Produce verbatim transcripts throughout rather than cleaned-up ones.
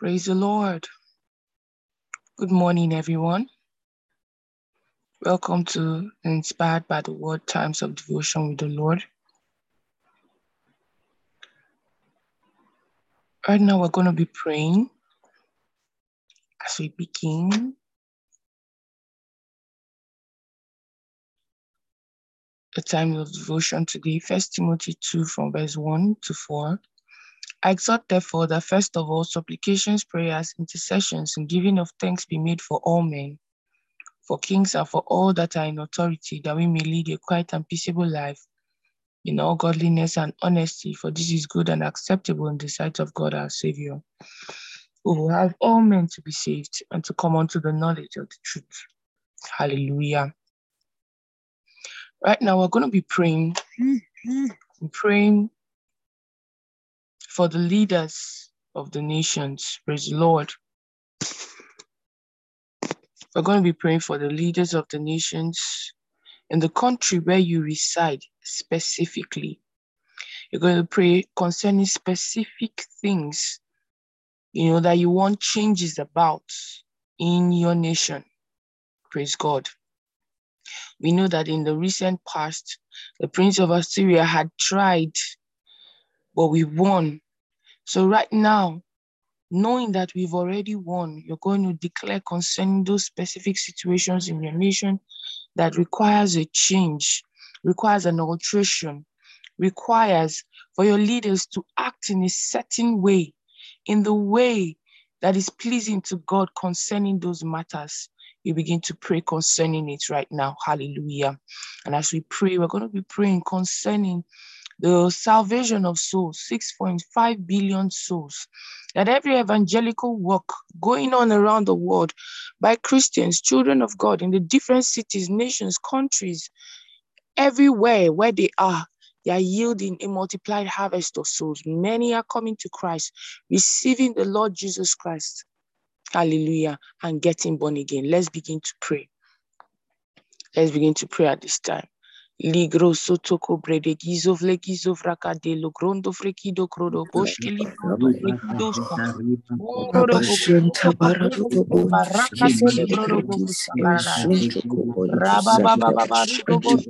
Praise the Lord. Good morning, everyone. Welcome to Inspired by the Word Times of Devotion with the Lord. Right now, we're going to be praying. As we begin, the time of devotion today, First Timothy two from verse one to four. I exhort, therefore, that first of all, supplications, prayers, intercessions, and giving of thanks be made for all men, for kings and for all that are in authority, that we may lead a quiet and peaceable life in all godliness and honesty, for this is good and acceptable in the sight of God our Savior, who will have all men to be saved and to come unto the knowledge of the truth. Hallelujah. Right now, we're going to be praying, praying for the leaders of the nations. Praise the Lord. We're going to be praying for the leaders of the nations in the country where you reside specifically. You're going to pray concerning specific things, you know, that you want changes about in your nation. Praise God. We know that in the recent past, the Prince of Assyria had tried, but we won. So right now, knowing that we've already won, you're going to declare concerning those specific situations in your nation that requires a change, requires an alteration, requires for your leaders to act in a certain way, in the way that is pleasing to God concerning those matters. You begin to pray concerning it right now. Hallelujah. And as we pray, we're going to be praying concerning the salvation of souls, six point five billion souls, that every evangelical work going on around the world by Christians, children of God, in the different cities, nations, countries, everywhere where they are, they are yielding a multiplied harvest of souls. Many are coming to Christ, receiving the Lord Jesus Christ. Hallelujah. And getting born again. Let's begin to pray. Let's begin to pray at this time. Ligro sotoko brede gizov le gizov rakadelo grondo frekido krodo boshkeli grondo frekido grondo shenta barado barakasele grondo rababa baba shidobo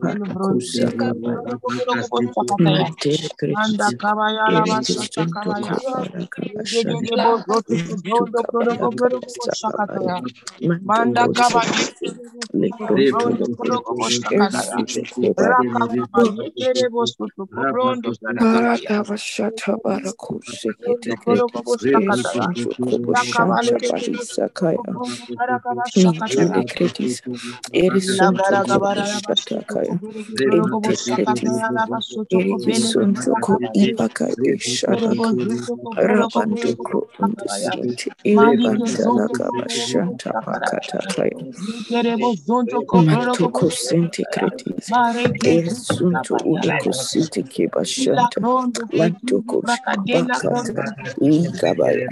grondo Rakaba Sunto Ulico City Kiba Shanta, Mantoko Bakata, Nikabaya,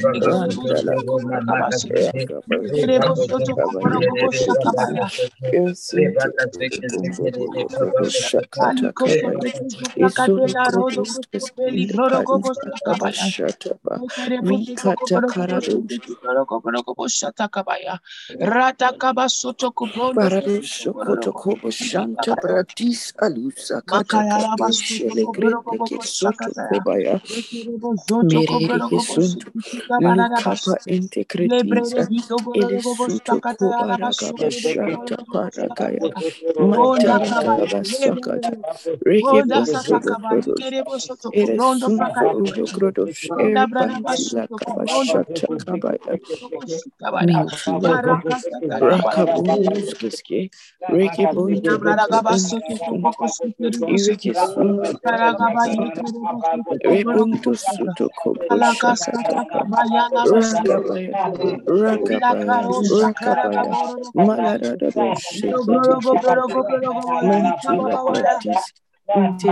Rakabaya, Sakata Bashele Greek Soto Kobaya Mere Suntu Nakapa integrates Elesuto Kobaraka Bashata Paragaya Mataka Sakata Rekebo Soto Eresunto Grodosh Erebantila Kabashata Kabaya Rakabus Kiske Rekebo Rakabaya, Thank you.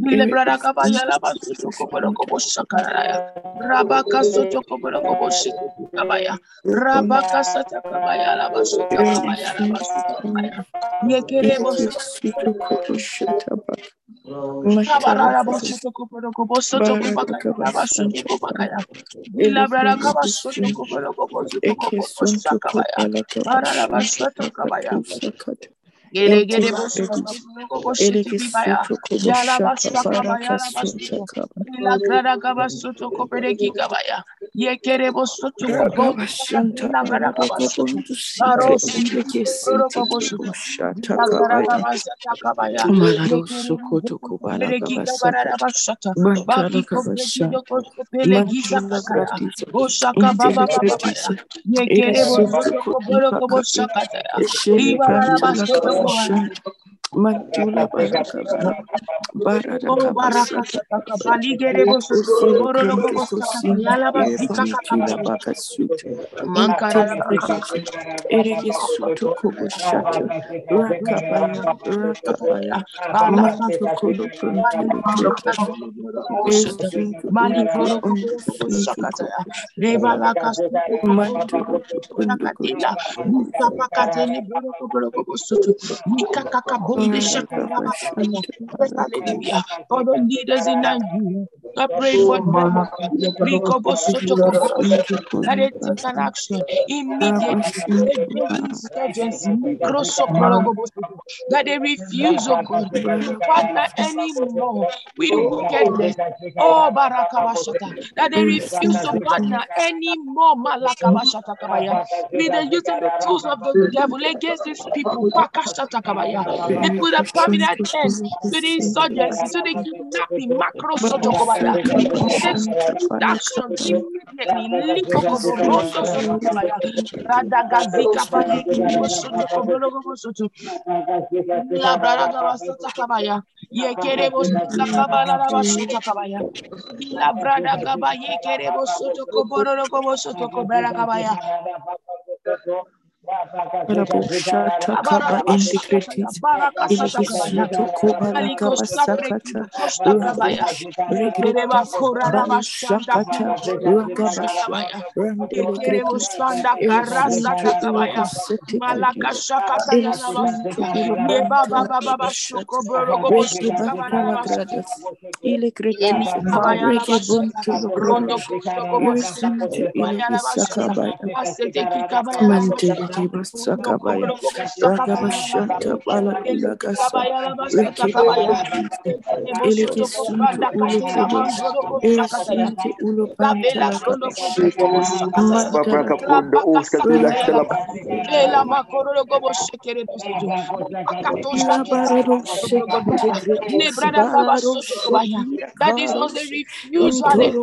Lebraka bayala basu kokoro kobosha karaya rabaka soto kokoro koboshi kabaya rabaka sata kabaya la basu kabaya la basu kabaya yekere bosu kokoshi taba kabara bosu kokoro koboshi soto bakaya basu bakaya lebraka kabasu kokoro koboshi kokoshi kabaya bara basu kabaya Gere gere bosu bosu kibaya yala basu kabaya basu lagrada kabasu kopere kibaya yekere bosu bosu lagrada kabasu arosi kesi bosu lagrada kabaya malarosu koto kubala kabasu baki kabasu pele gizaka bosaka baba baba yekere bosu bosu katara libara basu Matula baraka baraka baraka baligere bosu boro bosu yala basika kaka baraka suite mankara erege suite kobo shatu baraka baraka baraka kobo maligoro sakata reba baraka matula katila sapakate ni boro kobo suite nikaka Father, leaders in Nigeria, I pray for that an action immediate cross up that they refuse of partner anymore with wickedness. Oh, Barakabashata, that they refuse to partner anymore, Malakabashata Kabaya, with the use and the tools of the devil against these people, Pakashata Kabaya. They put a permanent end to the insurgents, to the kidnapping, macro sotokobaya. Action immediately, Likokobaya, Radagazika, Sotokobologosotu, Labrada Sotakabaya, Yekerebos, Lakabala Sotakabaya, Labrada Kabaya, Kerebos, Sotokoborogos, Sotokobera Kabaya. Barabusha Kaba indicated in his Kobalaka Sakata, Rabaya, Regreva Koraba Shakata, Rakabaya, Randilikosanda Karasakabaya, Malaka Shakata, Neva Baba Shokoborogo, Illicrete, Sakabaya, Rakabashata, Balakasa, Elikis, that is not the refusal of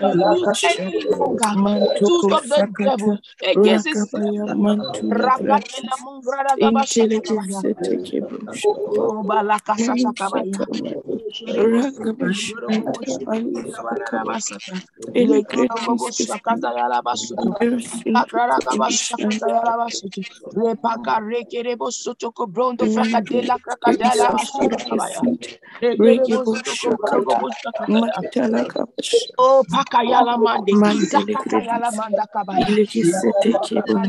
the devil against his Oh, Pakayala Mandi, Zakayala Manda Kabaya.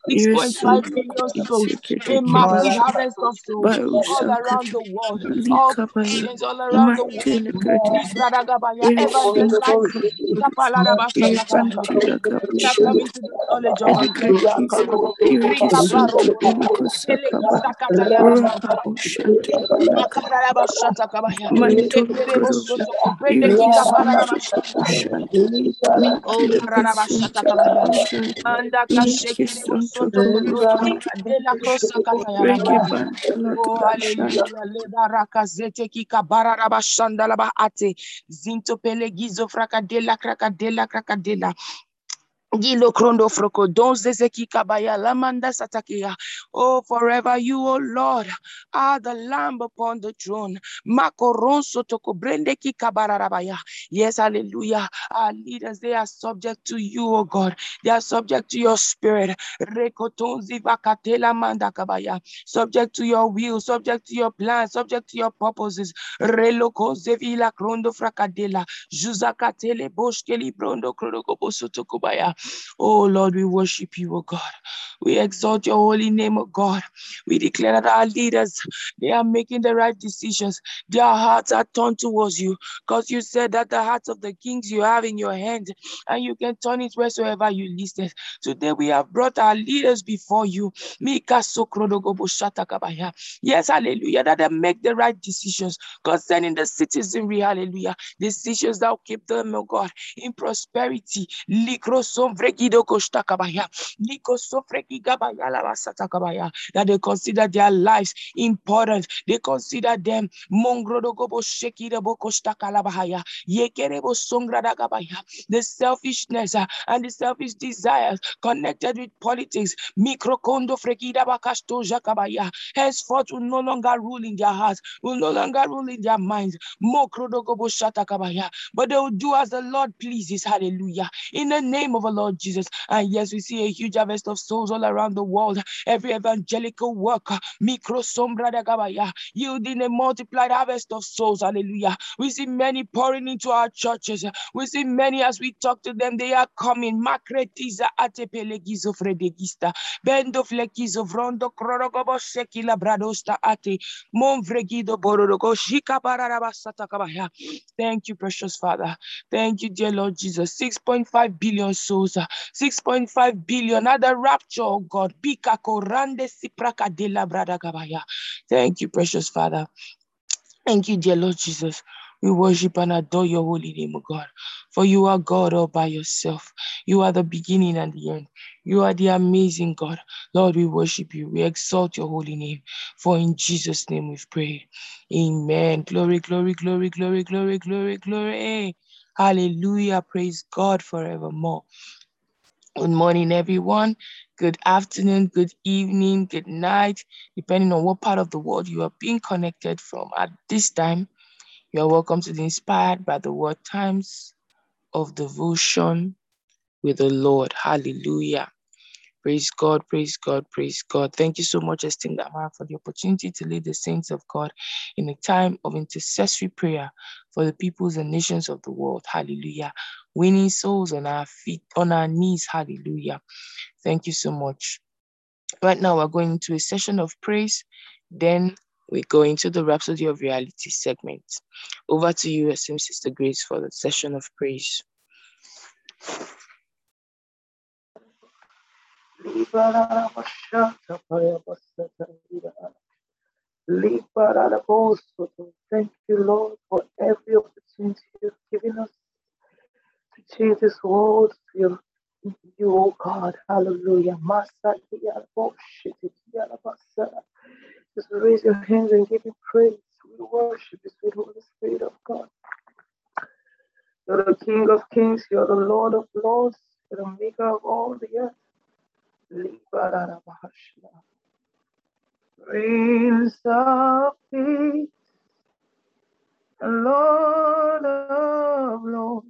six point five million souls, a massive harvest of souls all around the world, all nations all around the world. Oh, Zinto Gilo Krondo Froko, Don Zezeki Kabaya, Lamanda Satakia. Oh, forever you, oh Lord, are the Lamb upon the throne. Mako Ronso Toko Brendeki Kabarabaya. Yes, hallelujah. Our leaders, they are subject to you, oh God. They are subject to your spirit. Rekotonzi Vakatela Manda Kabaya. Subject to your will, subject to your plans, subject to your purposes. Reloko Zevila Krondo Frakadela. Juzakatele Boshkeli Brondo Kroko Bosotokobaya. Oh Lord, we worship you, oh God. We exalt your holy name, oh God. We declare that our leaders, they are making the right decisions. Their hearts are turned towards you, because you said that the hearts of the kings you have in your hand, and you can turn it wheresoever you listed. Today we have brought our leaders before you. Yes, hallelujah, that they make the right decisions concerning the citizenry, hallelujah. Decisions that will keep them, oh God, in prosperity. That they consider their lives important. They consider them. The selfishness and the selfish desires connected with politics. Henceforth will no longer rule in their hearts, will no longer rule in their minds. But they will do as the Lord pleases. Hallelujah. In the name of our Lord Jesus. And yes, we see a huge harvest of souls all around the world. Every evangelical worker, micro sombra da gabaya, yielding a multiplied harvest of souls. Hallelujah. We see many pouring into our churches. We see many, as we talk to them, they are coming. Makretiza atepelegizo fredegista, bendo flekizo vrondo krorogobo sekila bradosta ate monvregido bororogo shika bararabasata kabaya. Thank you, precious Father. Thank you, dear Lord Jesus. six point five billion souls, six point five billion at the rapture, oh God. Thank you, precious Father. Thank you, dear Lord Jesus. We worship and adore your holy name, O God. For you are God all by yourself. You are the beginning and the end. You are the amazing God. Lord, we worship you. We exalt your holy name. For in Jesus' name we've prayed. Amen. Glory, glory, glory, glory, glory, glory, glory. Hallelujah. Praise God forevermore. Good morning, everyone. Good afternoon, good evening, good night, depending on what part of the world you are being connected from. At this time, you are welcome to the Inspired by the Word Times of Devotion with the Lord. Hallelujah. Praise God, praise God, praise God. Thank you so much, Estina, for the opportunity to lead the saints of God in a time of intercessory prayer for the peoples and nations of the world. Hallelujah. Winning souls on our feet, on our knees. Hallelujah. Thank you so much. Right now, we're going into a session of praise. Then we go into the Rhapsody of Reality segment. Over to you, S M Sister Grace, for the session of praise. Thank you, Lord, for every opportunity you've given us to change this world to you, oh God. Hallelujah. Just raise your hands and give you praise. We worship you, sweet Holy Spirit of God. You're the King of Kings, you're the Lord of Lords, you're the maker of all the earth. Prince of Peace, Lord of Lords,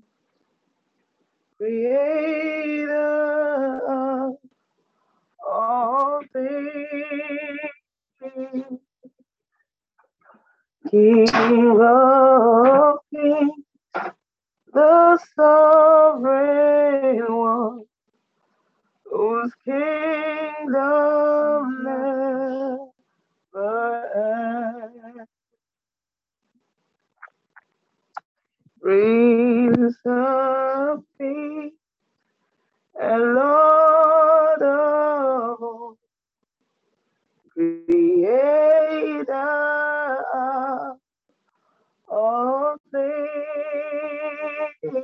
Creator of all things, King of Kings, the Sovereign One, whose kingdom never ends. Prince of Peace, and Lord of all, Creator of all things,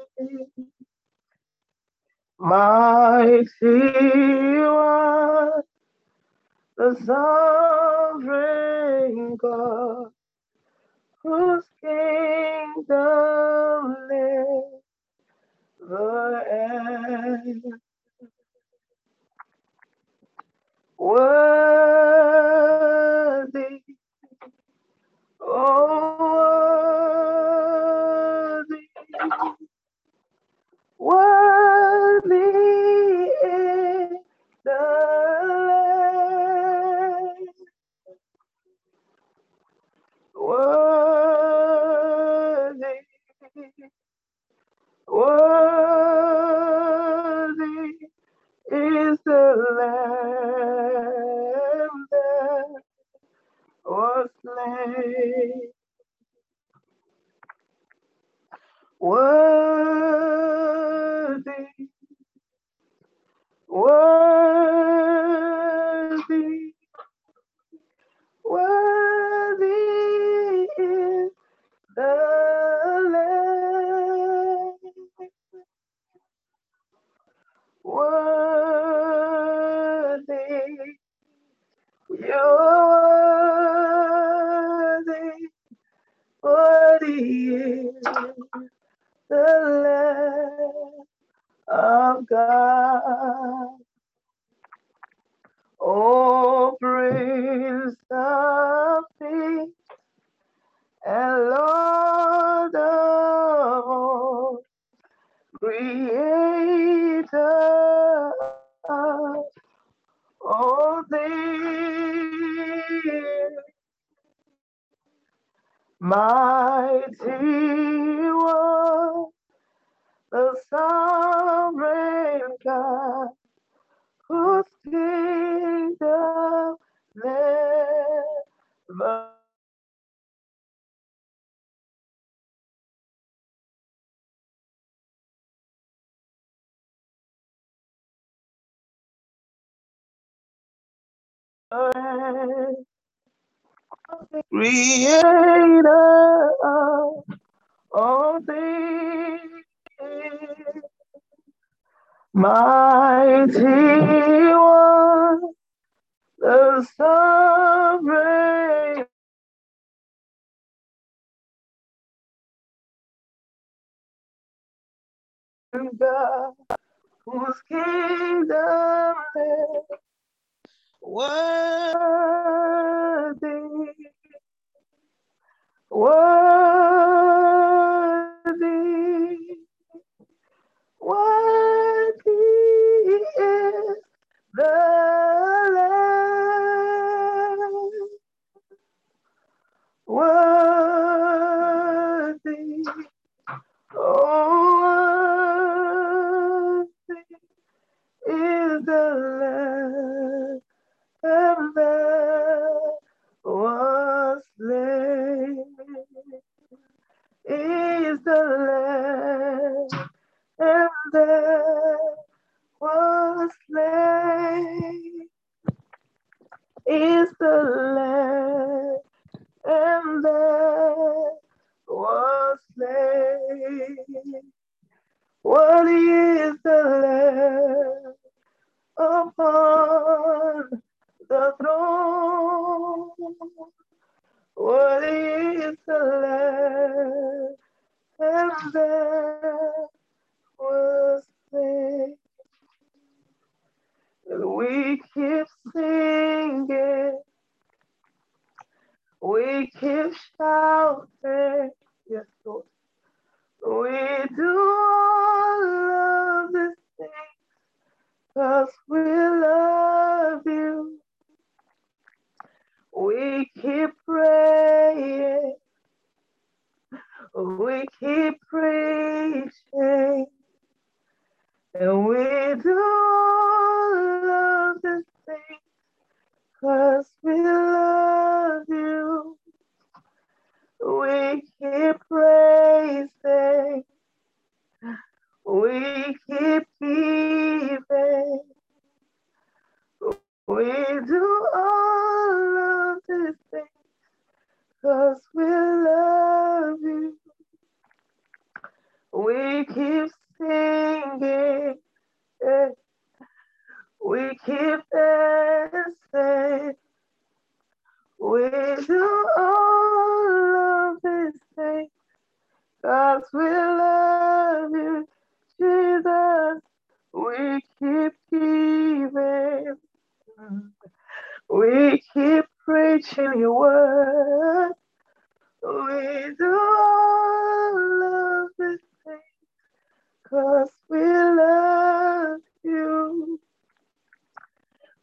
mighty the sovereign God, whose kingdom lives forever. Worthy, oh worthy, worthy is the Lamb. Worthy, worthy is the Lamb that was slain. Worthy, worthy, worthy is the Lamb. Worthy, you're worthy, worthy is the Lamb of God. Oh, Prince of Peace and Lord of all, Creator of all things, mighty One, the sovereign God, whose kingdom never ends. Creator of all things, mighty One, the sovereign God, whose kingdom is worthy, worthy, worthy is the Lamb. Worthy, oh worthy is the Lamb. And there was slain is the Lamb, and there was slain is the Lamb, and there was slain. What is the Lamb upon the throne? What is the Lamb? And there was slain. We keep singing, we keep shouting, yes Lord. We do all of these things because we love you. We keep praying, we keep preaching, and we do all of the things because we love you. We keep praising, we keep giving. We do all of these things because we love you. We keep singing, we keep dancing, to all of his saints, 'cause we love you, Jesus. We keep giving. We keep preaching your word. We do all of the things, 'cause we love you.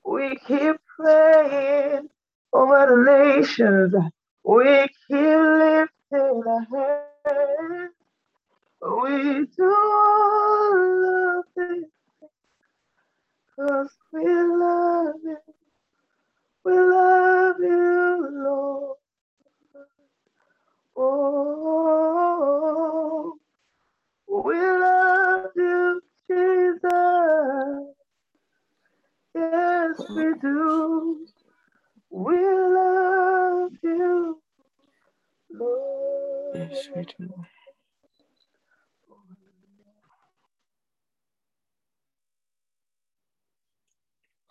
We keep praying over the nations. We keep lifting our hands. We do all of the things, 'cause we love you. We love you, Lord. Oh, we love you, Jesus. Yes, we do. We love you, Lord. Yes, we do.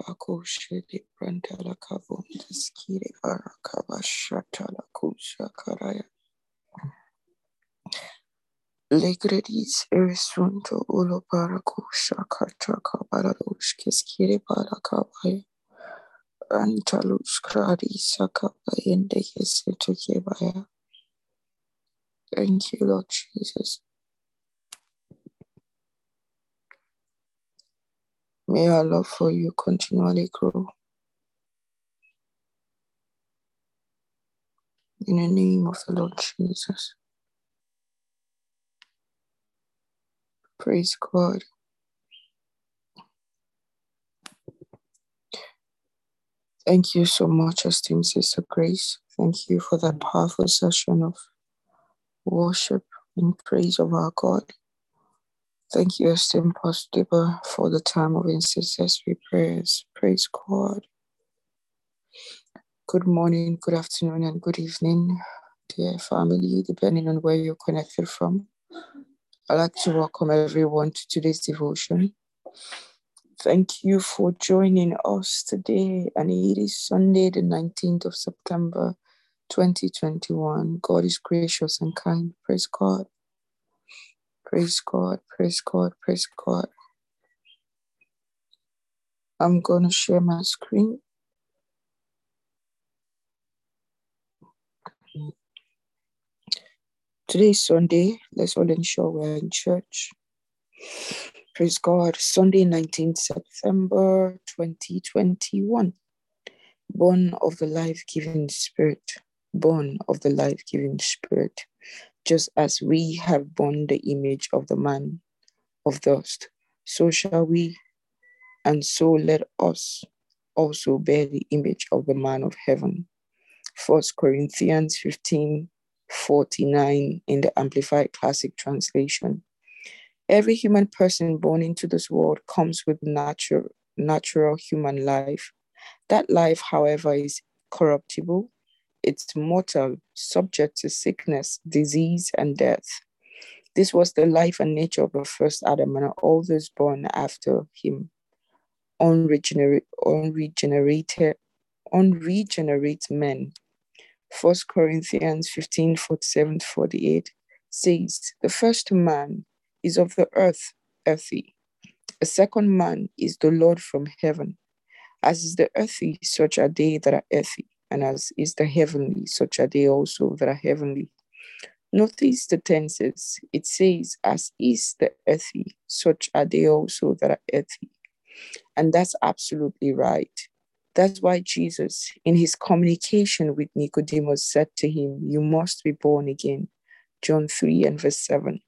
Akushidi Brantala Kavum, the Skiri Arakava Shatala Kusha Karaya. Legredis Erisunto Ulo Barakusha Katraka Baralush Kiskiri Barakavaya. Antalus Kradi Sakapa in the Yesetukevaya. Thank you, Lord Jesus. May our love for you continually grow. In the name of the Lord Jesus. Praise God. Thank you so much, esteemed Sister Grace. Thank you for that powerful session of worship and praise of our God. Thank you, esteemed Pastor Deba, for the time of intercessory prayers. Praise God. Good morning, good afternoon, and good evening, dear family, depending on where you're connected from. I'd like to welcome everyone to today's devotion. Thank you for joining us today, and it is Sunday, the nineteenth of September, twenty twenty-one. God is gracious and kind. Praise God. Praise God, praise God, praise God. I'm going to share my screen. Today is Sunday. Let's all ensure we're in church. Praise God. Sunday, nineteenth September, twenty twenty-one. Born of the life-giving spirit. Born of the life-giving spirit. Just as we have borne the image of the man of dust, so shall we, and so let us also bear the image of the man of heaven. First Corinthians fifteen, forty-nine in the Amplified Classic Translation. Every human person born into this world comes with natural, natural human life. That life, however, is corruptible. It's mortal, subject to sickness, disease, and death. This was the life and nature of the first Adam and all those born after him. Unregenerate, unregenerated, unregenerate men. First Corinthians fifteen, forty-seven to forty-eight says, the first man is of the earth, earthy. A second man is the Lord from heaven. As is the earthy, such are they that are earthy. And as is the heavenly, such are they also that are heavenly. Notice the tenses. It says, as is the earthy, such are they also that are earthy. And that's absolutely right. That's why Jesus, in his communication with Nicodemus, said to him, you must be born again. John three and verse seven.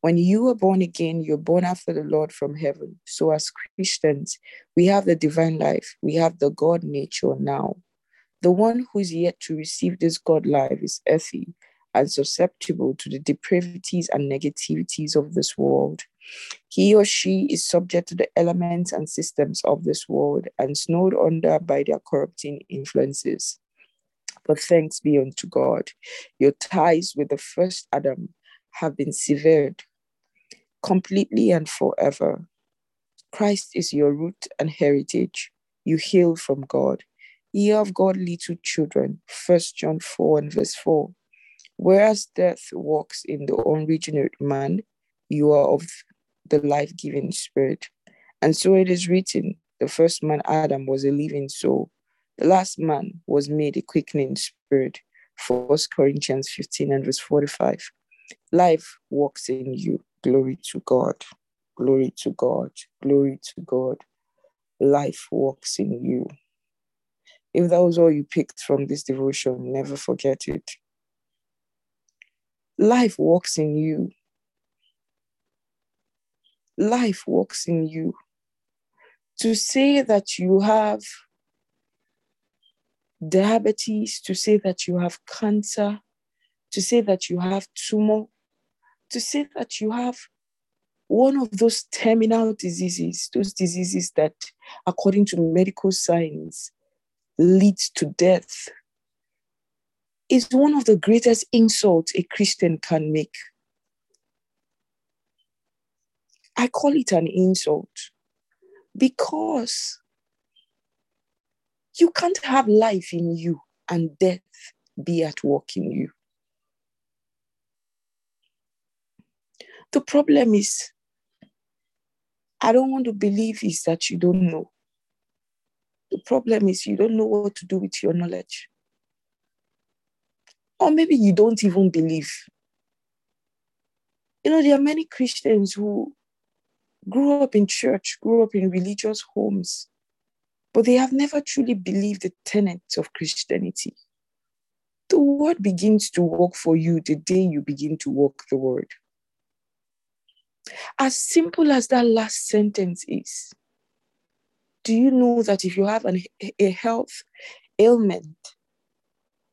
When you are born again, you're born after the Lord from heaven. So as Christians, we have the divine life. We have the God nature now. The one who is yet to receive this God life is earthy and susceptible to the depravities and negativities of this world. He or she is subject to the elements and systems of this world and snowed under by their corrupting influences. But thanks be unto God, your ties with the first Adam have been severed completely and forever. Christ is your root and heritage. You hail from God. Ye of God, little children, First John four and verse four. Whereas death walks in the unregenerate man, you are of the life-giving spirit. And so it is written, the first man Adam was a living soul. The last man was made a quickening spirit. First Corinthians fifteen and verse forty-five. Life walks in you. Glory to God. Glory to God. Glory to God. Life walks in you. If that was all you picked from this devotion, never forget it. Life walks in you. Life walks in you. To say that you have diabetes, to say that you have cancer, to say that you have tumor, to say that you have one of those terminal diseases, those diseases that, according to medical science, leads to death, is one of the greatest insults a Christian can make. I call it an insult because you can't have life in you and death be at work in you. The problem is, I don't want to believe is that you don't know. The problem is you don't know what to do with your knowledge. Or maybe you don't even believe. You know, there are many Christians who grew up in church, grew up in religious homes, but they have never truly believed the tenets of Christianity. The word begins to work for you the day you begin to walk the word. As simple as that last sentence is, do you know that if you have an, a health ailment,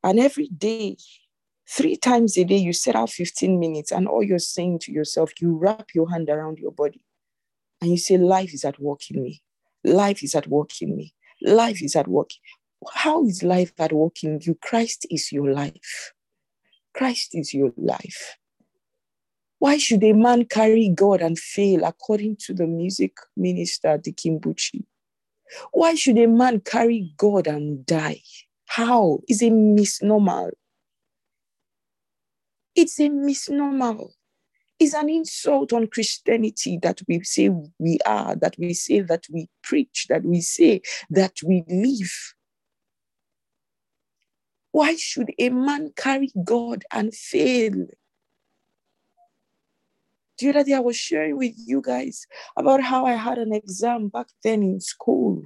and every day, three times a day, you set out fifteen minutes, and all you're saying to yourself, you wrap your hand around your body, and you say, life is at work in me. Life is at work in me. Life is at work. How is life at work in you? Christ is your life. Christ is your life. Why should a man carry God and fail, according to the music minister, Dikimbuchi? Why should a man carry God and die? How? It's a misnomer. It's a misnomer. It's an insult on Christianity that we say we are, that we say that we preach, that we say that we live. Why should a man carry God and fail? The other day I was sharing with you guys about how I had an exam back then in school.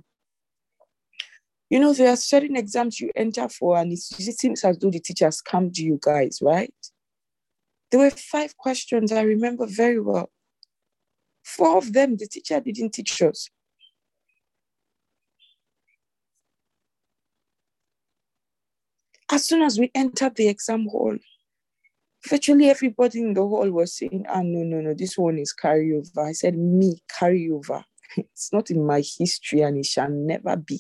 You know, there are certain exams you enter for and it seems as though the teacher scammed you guys, right? There were five questions I remember very well. Four of them, the teacher didn't teach us. As soon as we entered the exam hall, virtually everybody in the hall was saying, ah, no, no, no, this one is carryover. I said, me, carryover. It's not in my history and it shall never be.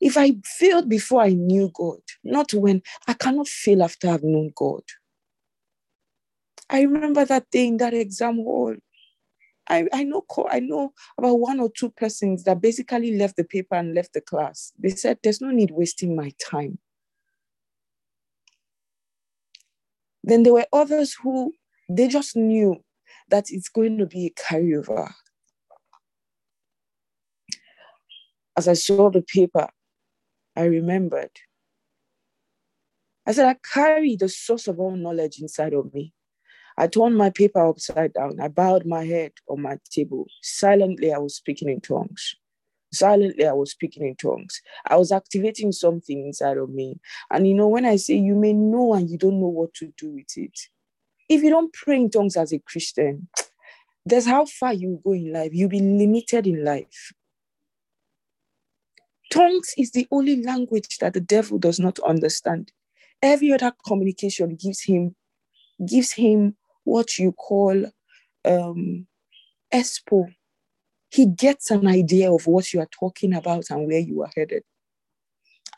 If I failed before I knew God, not when, I cannot fail after I've known God. I remember that day in that exam hall. I, I know I know about one or two persons that basically left the paper and left the class. They said, there's no need wasting my time. Then there were others who, they just knew that it's going to be a carryover. As I saw the paper, I remembered. I said, I carry the source of all knowledge inside of me. I turned my paper upside down. I bowed my head on my table. Silently, I was speaking in tongues. Silently, I was speaking in tongues. I was activating something inside of me. And you know, when I say you may know and you don't know what to do with it, if you don't pray in tongues as a Christian, that's how far you go in life. You'll be limited in life. Tongues is the only language that the devil does not understand. Every other communication gives him, gives him what you call um, espo. He gets an idea of what you are talking about and where you are headed.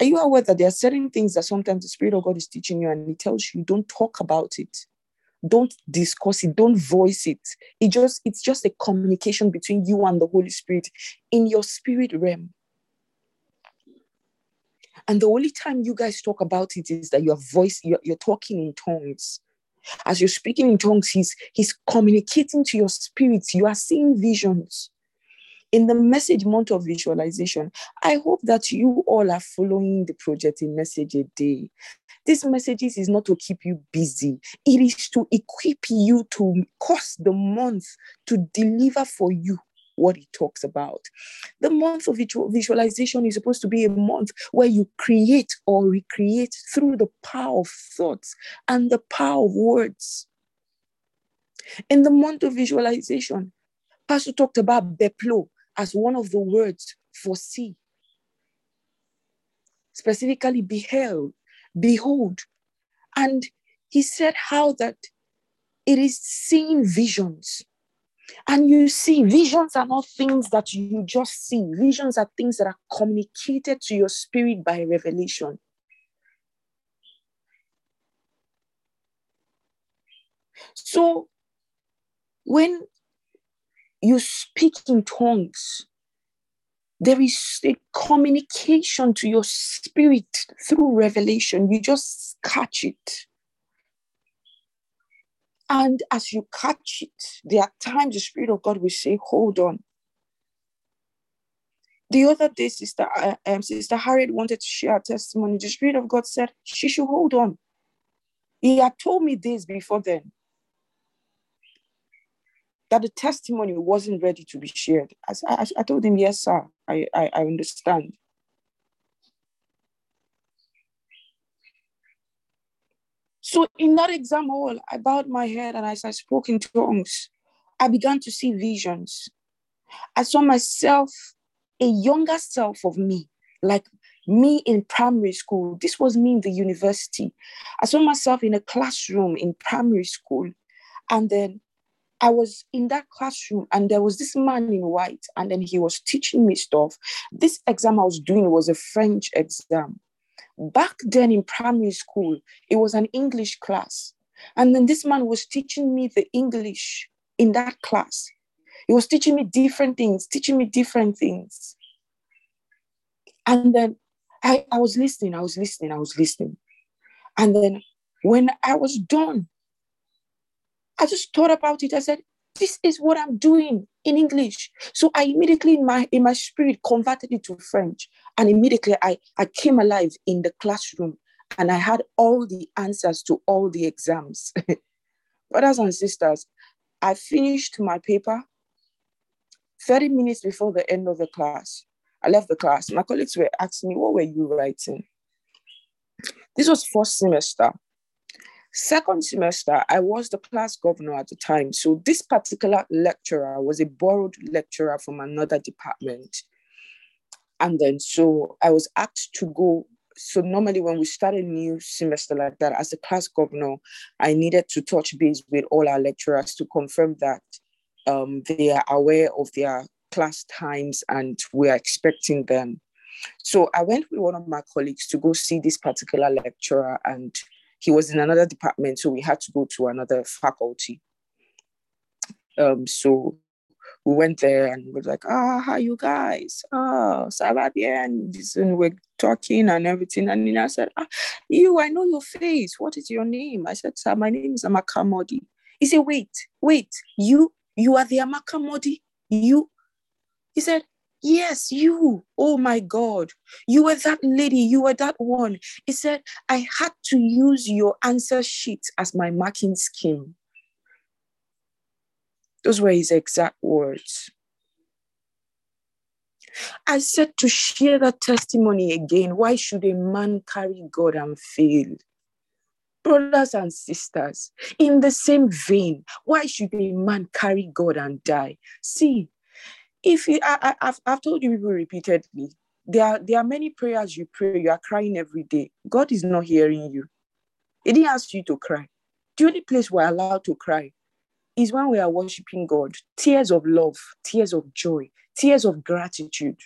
Are you aware that there are certain things that sometimes the Spirit of God is teaching you and he tells you, don't talk about it. Don't discuss it. Don't voice it. It just, it's just a communication between you and the Holy Spirit in your spirit realm. And the only time you guys talk about it is that your voice, you're, you're talking in tongues. As you're speaking in tongues, he's, he's communicating to your spirits. You are seeing visions. In the message month of visualization, I hope that you all are following the project in Message a Day. These messages is not to keep you busy. It is to equip you to cause the month to deliver for you what it talks about. The month of visualization is supposed to be a month where you create or recreate through the power of thoughts and the power of words. In the month of visualization, Pastor talked about Beplo as one of the words for see. Specifically, beheld, behold. And he said how that it is seeing visions. And you see, visions are not things that you just see. Visions are things that are communicated to your spirit by revelation. So when you speak in tongues, there is a communication to your spirit through revelation. You just catch it. And as you catch it, there are times the Spirit of God will say, hold on. The other day, Sister, uh, um, Sister Harriet wanted to share her testimony. The Spirit of God said, she should hold on. He had told me this before then, that the testimony wasn't ready to be shared. As I, I told him, yes, sir, I, I, I understand. So in that exam hall, I bowed my head and as I spoke in tongues, I began to see visions. I saw myself, a younger self of me, like me in primary school. This was me in the university. I saw myself in a classroom in primary school. And then I was in that classroom and there was this man in white and then he was teaching me stuff. This exam I was doing was a French exam. Back then in primary school, it was an English class. And then this man was teaching me the English in that class. He was teaching me different things, teaching me different things. And then I, I was listening, I was listening, I was listening. And then when I was done, I just thought about it. I said, this is what I'm doing in English. So I immediately, in my, in my spirit, converted it to French. And immediately I, I came alive in the classroom and I had all the answers to all the exams. Brothers and sisters, I finished my paper thirty minutes before the end of the class. I left the class. My colleagues were asking me, what were you writing? This was first semester. Second semester, I was the class governor at the time. So this particular lecturer was a borrowed lecturer from another department. And then so I was asked to go. So normally when we start a new semester like that, as a class governor, I needed to touch base with all our lecturers to confirm that um, they are aware of their class times and we are expecting them. So I went with one of my colleagues to go see this particular lecturer and he was in another department, so we had to go to another faculty. Um, so we went there and we were like, ah, how you guys? Ah, ça va bien. And we're talking and everything. And then I said, ah, you, I know your face. What is your name? I said, sir, my name is Amaka Modi. He said, wait, wait, you, you are the Amaka Modi? You? He said, yes, you. Oh, my God. You were that lady. You were that one. He said, I had to use your answer sheet as my marking scheme. Those were his exact words. I said to share that testimony again. Why should a man carry God and fail? Brothers and sisters, in the same vein, why should a man carry God and die? See, If you, I, I've, I've told you people repeatedly, there are, there are many prayers you pray, you are crying every day. God is not hearing you. He didn't ask you to cry. The only place we're allowed to cry is when we are worshiping God. Tears of love, tears of joy, tears of gratitude.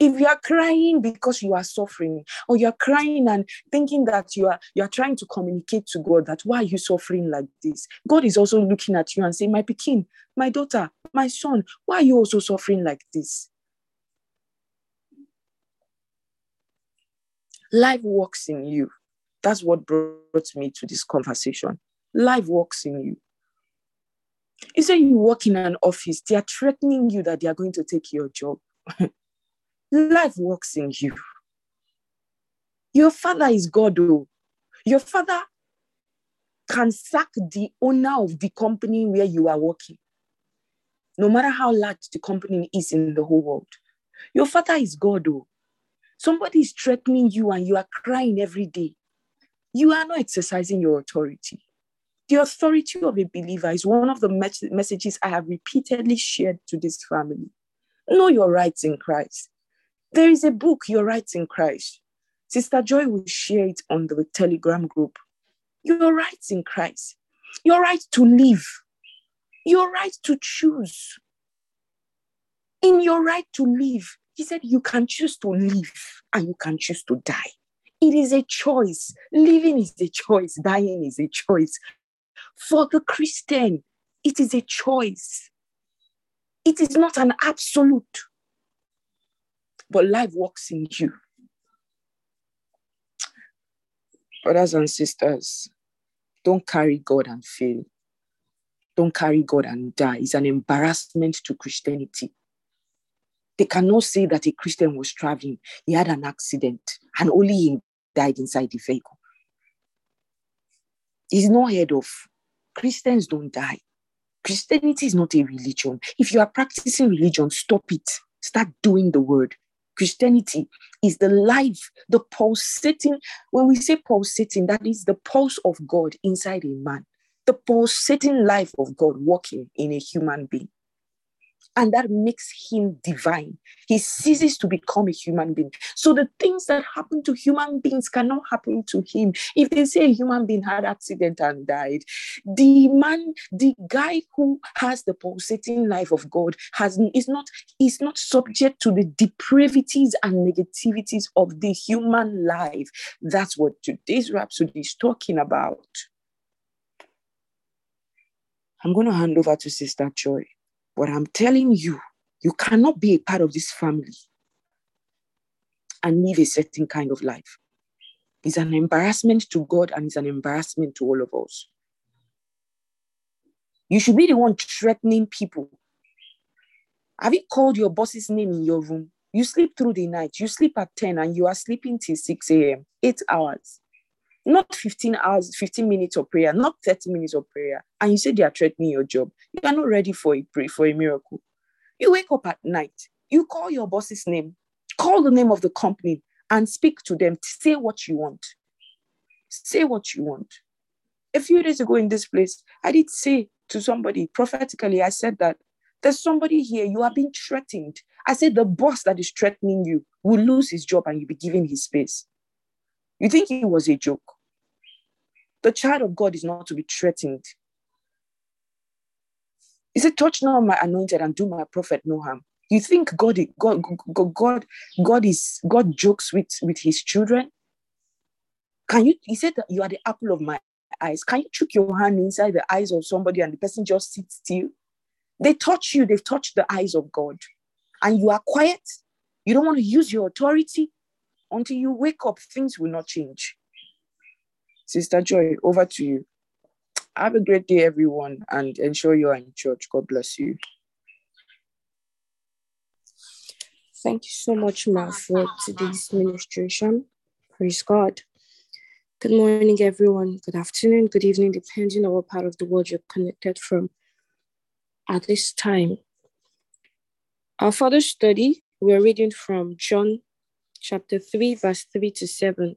If you are crying because you are suffering, or you are crying and thinking that you are, you are trying to communicate to God that why are you suffering like this? God is also looking at you and saying, my pikin, my daughter, my son, why are you also suffering like this? Life works in you. That's what brought me to this conversation. Life works in you. Instead you work in an office, they are threatening you that they are going to take your job. Life works in you. Your father is God, though. Your father can sack the owner of the company where you are working, no matter how large the company is in the whole world. Your father is God, though. Somebody is threatening you and you are crying every day. You are not exercising your authority. The authority of a believer is one of the mes- messages I have repeatedly shared to this family. Know your rights in Christ. There is a book, Your Rights in Christ. Sister Joy will share it on the Telegram group. Your rights in Christ. Your right to live. Your right to choose. In your right to live, he said you can choose to live and you can choose to die. It is a choice. Living is a choice. Dying is a choice. For the Christian, it is a choice. It is not an absolute. But life works in you. Brothers and sisters, don't carry God and fail. Don't carry God and die. It's an embarrassment to Christianity. They cannot say that a Christian was traveling, he had an accident, and only he died inside the vehicle. It's not heard of. Christians don't die. Christianity is not a religion. If you are practicing religion, stop it. Start doing the word. Christianity is the life, the pulsating, when we say pulsating, that is the pulse of God inside a man, the pulsating life of God working in a human being. And that makes him divine. He ceases to become a human being. So the things that happen to human beings cannot happen to him. If they say a human being had an accident and died, the man, the guy who has the pulsating life of God has is not, is not subject to the depravities and negativities of the human life. That's what today's Rhapsody is talking about. I'm going to hand over to Sister Joy. But I'm telling you, you cannot be a part of this family and live a certain kind of life. It's an embarrassment to God and it's an embarrassment to all of us. You should be the one threatening people. Have you called your boss's name in your room? You sleep through the night. You sleep at ten and you are sleeping till six a.m., eight hours. Not fifteen hours, fifteen minutes of prayer, not thirty minutes of prayer. And you say they are threatening your job. You are not ready for a, pray, for a miracle. You wake up at night. You call your boss's name. Call the name of the company and speak to them. Say what you want. Say what you want. A few days ago in this place, I did say to somebody prophetically, I said that there's somebody here, you are being threatened. I said the boss that is threatening you will lose his job and you'll be given his space. You think it was a joke. The child of God is not to be threatened. He said, touch not my anointed and do my prophet no harm. You think God, God, God, God, God is God jokes with, with his children? Can you? He said that you are the apple of my eyes. Can you trick your hand inside the eyes of somebody and the person just sits still? They touch you, they've touched the eyes of God. And you are quiet. You don't want to use your authority. Until you wake up, things will not change. Sister Joy, over to you. Have a great day, everyone, and ensure you are in church. God bless you. Thank you so much, Ma, for today's ministration. Praise God. Good morning, everyone. Good afternoon, good evening, depending on what part of the world you're connected from at this time. Our further study, we're reading from John chapter three, verse three to seven.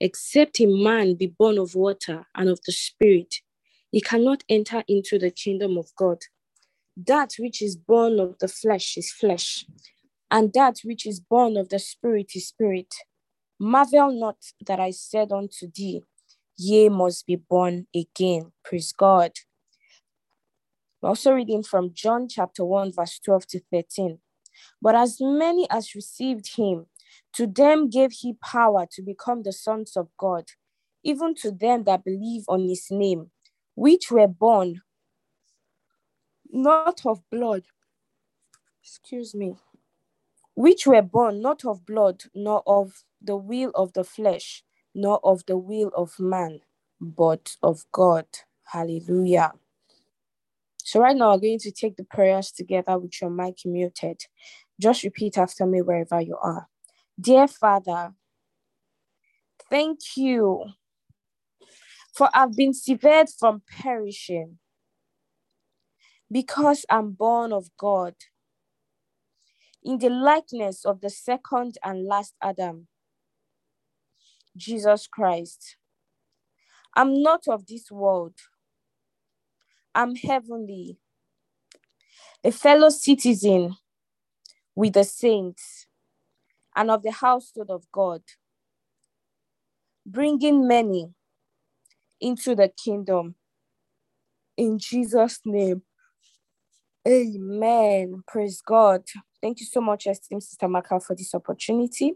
except a man be born of water and of the Spirit, he cannot enter into the kingdom of God. That which is born of the flesh is flesh, and that which is born of the Spirit is spirit. Marvel not that I said unto thee, ye must be born again. Praise God. We're also reading from John chapter one, verse twelve to thirteen. But as many as received him, to them gave he power to become the sons of God, even to them that believe on his name, which were born not of blood, excuse me, which were born not of blood, nor of the will of the flesh, nor of the will of man, but of God. Hallelujah. So right now, we're going to take the prayers together with your mic muted. Just repeat after me wherever you are. Dear Father, thank you, for I've been severed from perishing, because I'm born of God, in the likeness of the second and last Adam, Jesus Christ. I'm not of this world. I'm heavenly, a fellow citizen with the saints, and of the household of God, bringing many into the kingdom. In Jesus' name, amen. Praise God. Thank you so much, esteemed Sister Makao, for this opportunity.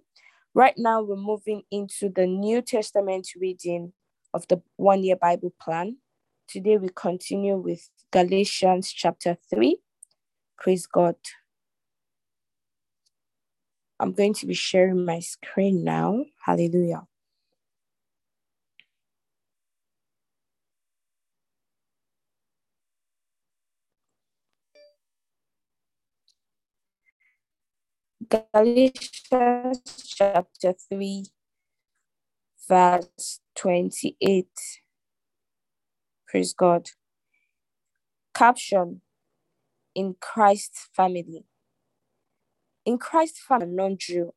Right now, we're moving into the New Testament reading of the one-year Bible plan. Today, we continue with Galatians chapter three. Praise God. I'm going to be sharing my screen now. Hallelujah. Galatians chapter three, verse twenty-eight. Praise God. Caption: in Christ's family. In Christ's family, non-Jew,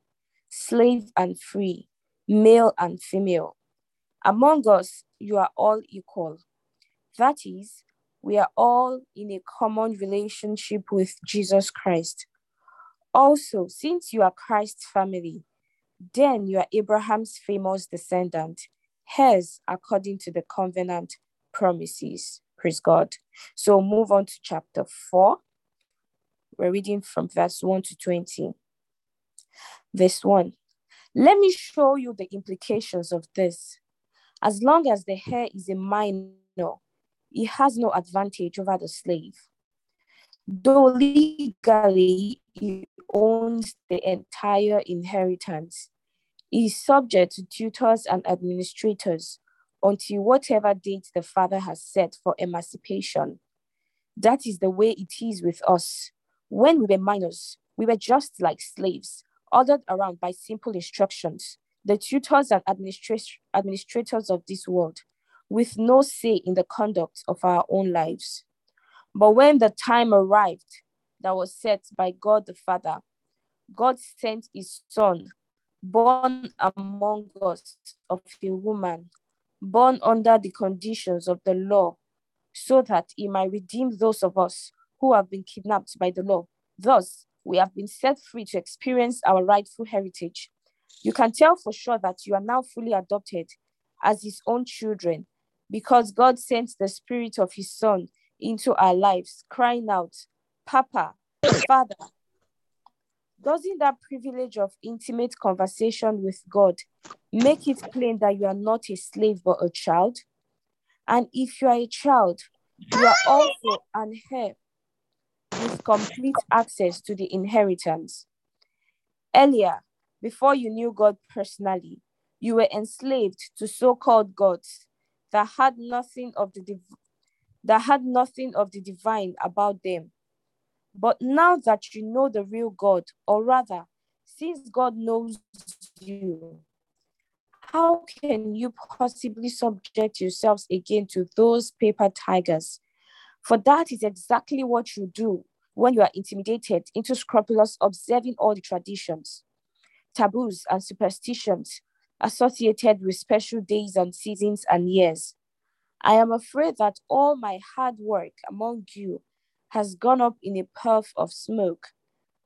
slave and free, male and female. Among us, you are all equal. That is, we are all in a common relationship with Jesus Christ. Also, since you are Christ's family, then you are Abraham's famous descendant, heirs according to the covenant promises. Praise God. So move on to chapter four. We're reading from verse one to twenty. Verse one. Let me show you the implications of this. As long as the heir is a minor, he has no advantage over the slave. Though legally he owns the entire inheritance, he is subject to tutors and administrators until whatever date the father has set for emancipation. That is the way it is with us. When we were minors, we were just like slaves, ordered around by simple instructions, the tutors and administrat- administrators of this world, with no say in the conduct of our own lives. But when the time arrived that was set by God the Father, God sent his Son, born among us of a woman, born under the conditions of the law, so that he might redeem those of us who have been kidnapped by the law. Thus, we have been set free to experience our rightful heritage. You can tell for sure that you are now fully adopted as his own children, because God sent the Spirit of his Son into our lives, crying out, Papa, Father. Doesn't that privilege of intimate conversation with God make it plain that you are not a slave but a child? And if you are a child, you are also an heir, with complete access to the inheritance. Earlier, before you knew God personally, you were enslaved to so-called gods that had nothing of the div- that had nothing of the divine about them. But now that you know the real God, or rather, since God knows you, how can you possibly subject yourselves again to those paper tigers? For that is exactly what you do when you are intimidated into scrupulous observing all the traditions, taboos, and superstitions associated with special days and seasons and years. I am afraid that all my hard work among you has gone up in a puff of smoke.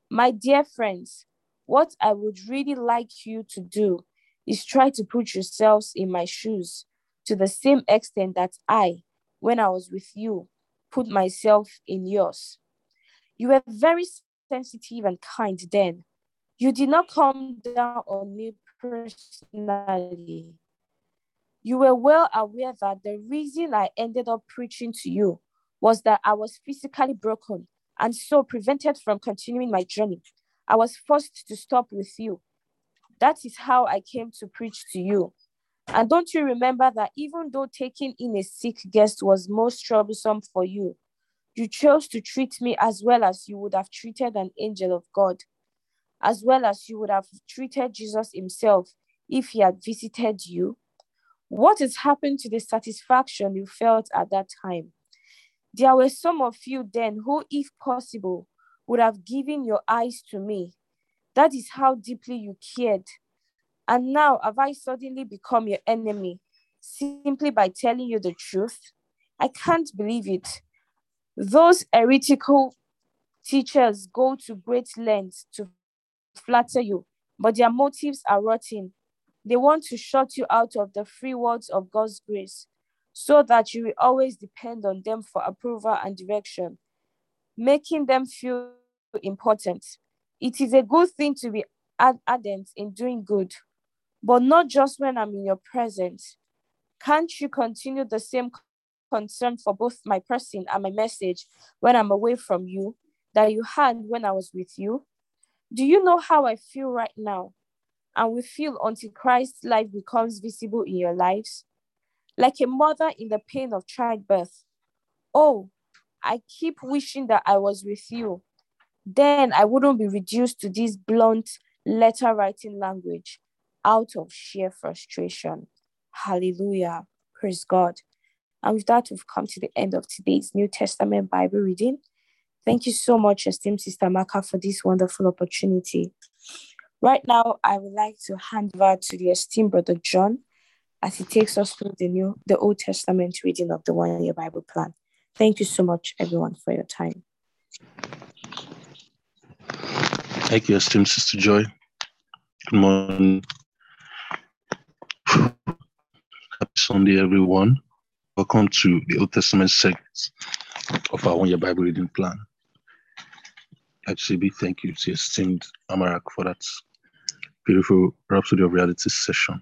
My dear friends, what I would really like you to do is try to put yourselves in my shoes to the same extent that I, when I was with you, put myself in yours. You were very sensitive and kind then. You did not come down on me personally. You were well aware that the reason I ended up preaching to you was that I was physically broken and so prevented from continuing my journey. I was forced to stop with you. That is how I came to preach to you. And don't you remember that even though taking in a sick guest was most troublesome for you, you chose to treat me as well as you would have treated an angel of God, as well as you would have treated Jesus himself if he had visited you? What has happened to the satisfaction you felt at that time? There were some of you then who, if possible, would have given your eyes to me. That is how deeply you cared. And now have I suddenly become your enemy simply by telling you the truth? I can't believe it. Those heretical teachers go to great lengths to flatter you, but their motives are rotten. They want to shut you out of the free words of God's grace so that you will always depend on them for approval and direction, making them feel important. It is a good thing to be ardent in doing good, but not just when I'm in your presence. Can't you continue the same concern for both my person and my message when I'm away from you that you had when I was with you? Do you know how I feel right now? And we feel until Christ's life becomes visible in your lives, like a mother in the pain of childbirth. Oh, I keep wishing that I was with you. Then I wouldn't be reduced to this blunt letter writing language out of sheer frustration. Hallelujah. Praise God. And with that, we've come to the end of today's New Testament Bible reading. Thank you so much, esteemed Sister Amaka, for this wonderful opportunity. Right now, I would like to hand over to the esteemed Brother John as he takes us through the new, the Old Testament reading of the one-year Bible plan. Thank you so much, everyone, for your time. Thank you, esteemed Sister Joy. Good morning. Happy Sunday, everyone. Welcome to the Old Testament sections of our one-year Bible reading plan. Actually, thank you to esteemed Amarak for that beautiful Rhapsody of Reality session.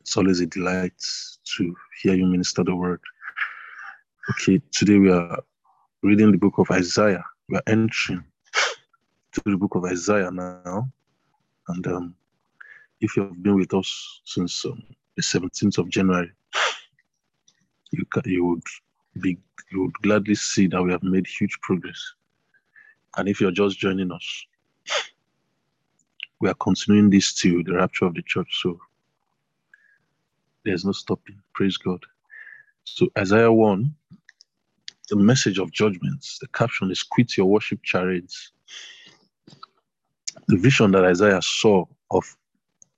It's always a delight to hear you minister the word. Okay, today we are reading the book of Isaiah. We are entering to the book of Isaiah now. And um, if you have been with us since um, the seventeenth of January, you ca- you would be you would gladly see that we have made huge progress. And if you're just joining us, we are continuing this till the rapture of the church. So there's no stopping. Praise God. So Isaiah one, the message of judgments, the caption is "Quit your worship charades." The vision that Isaiah saw of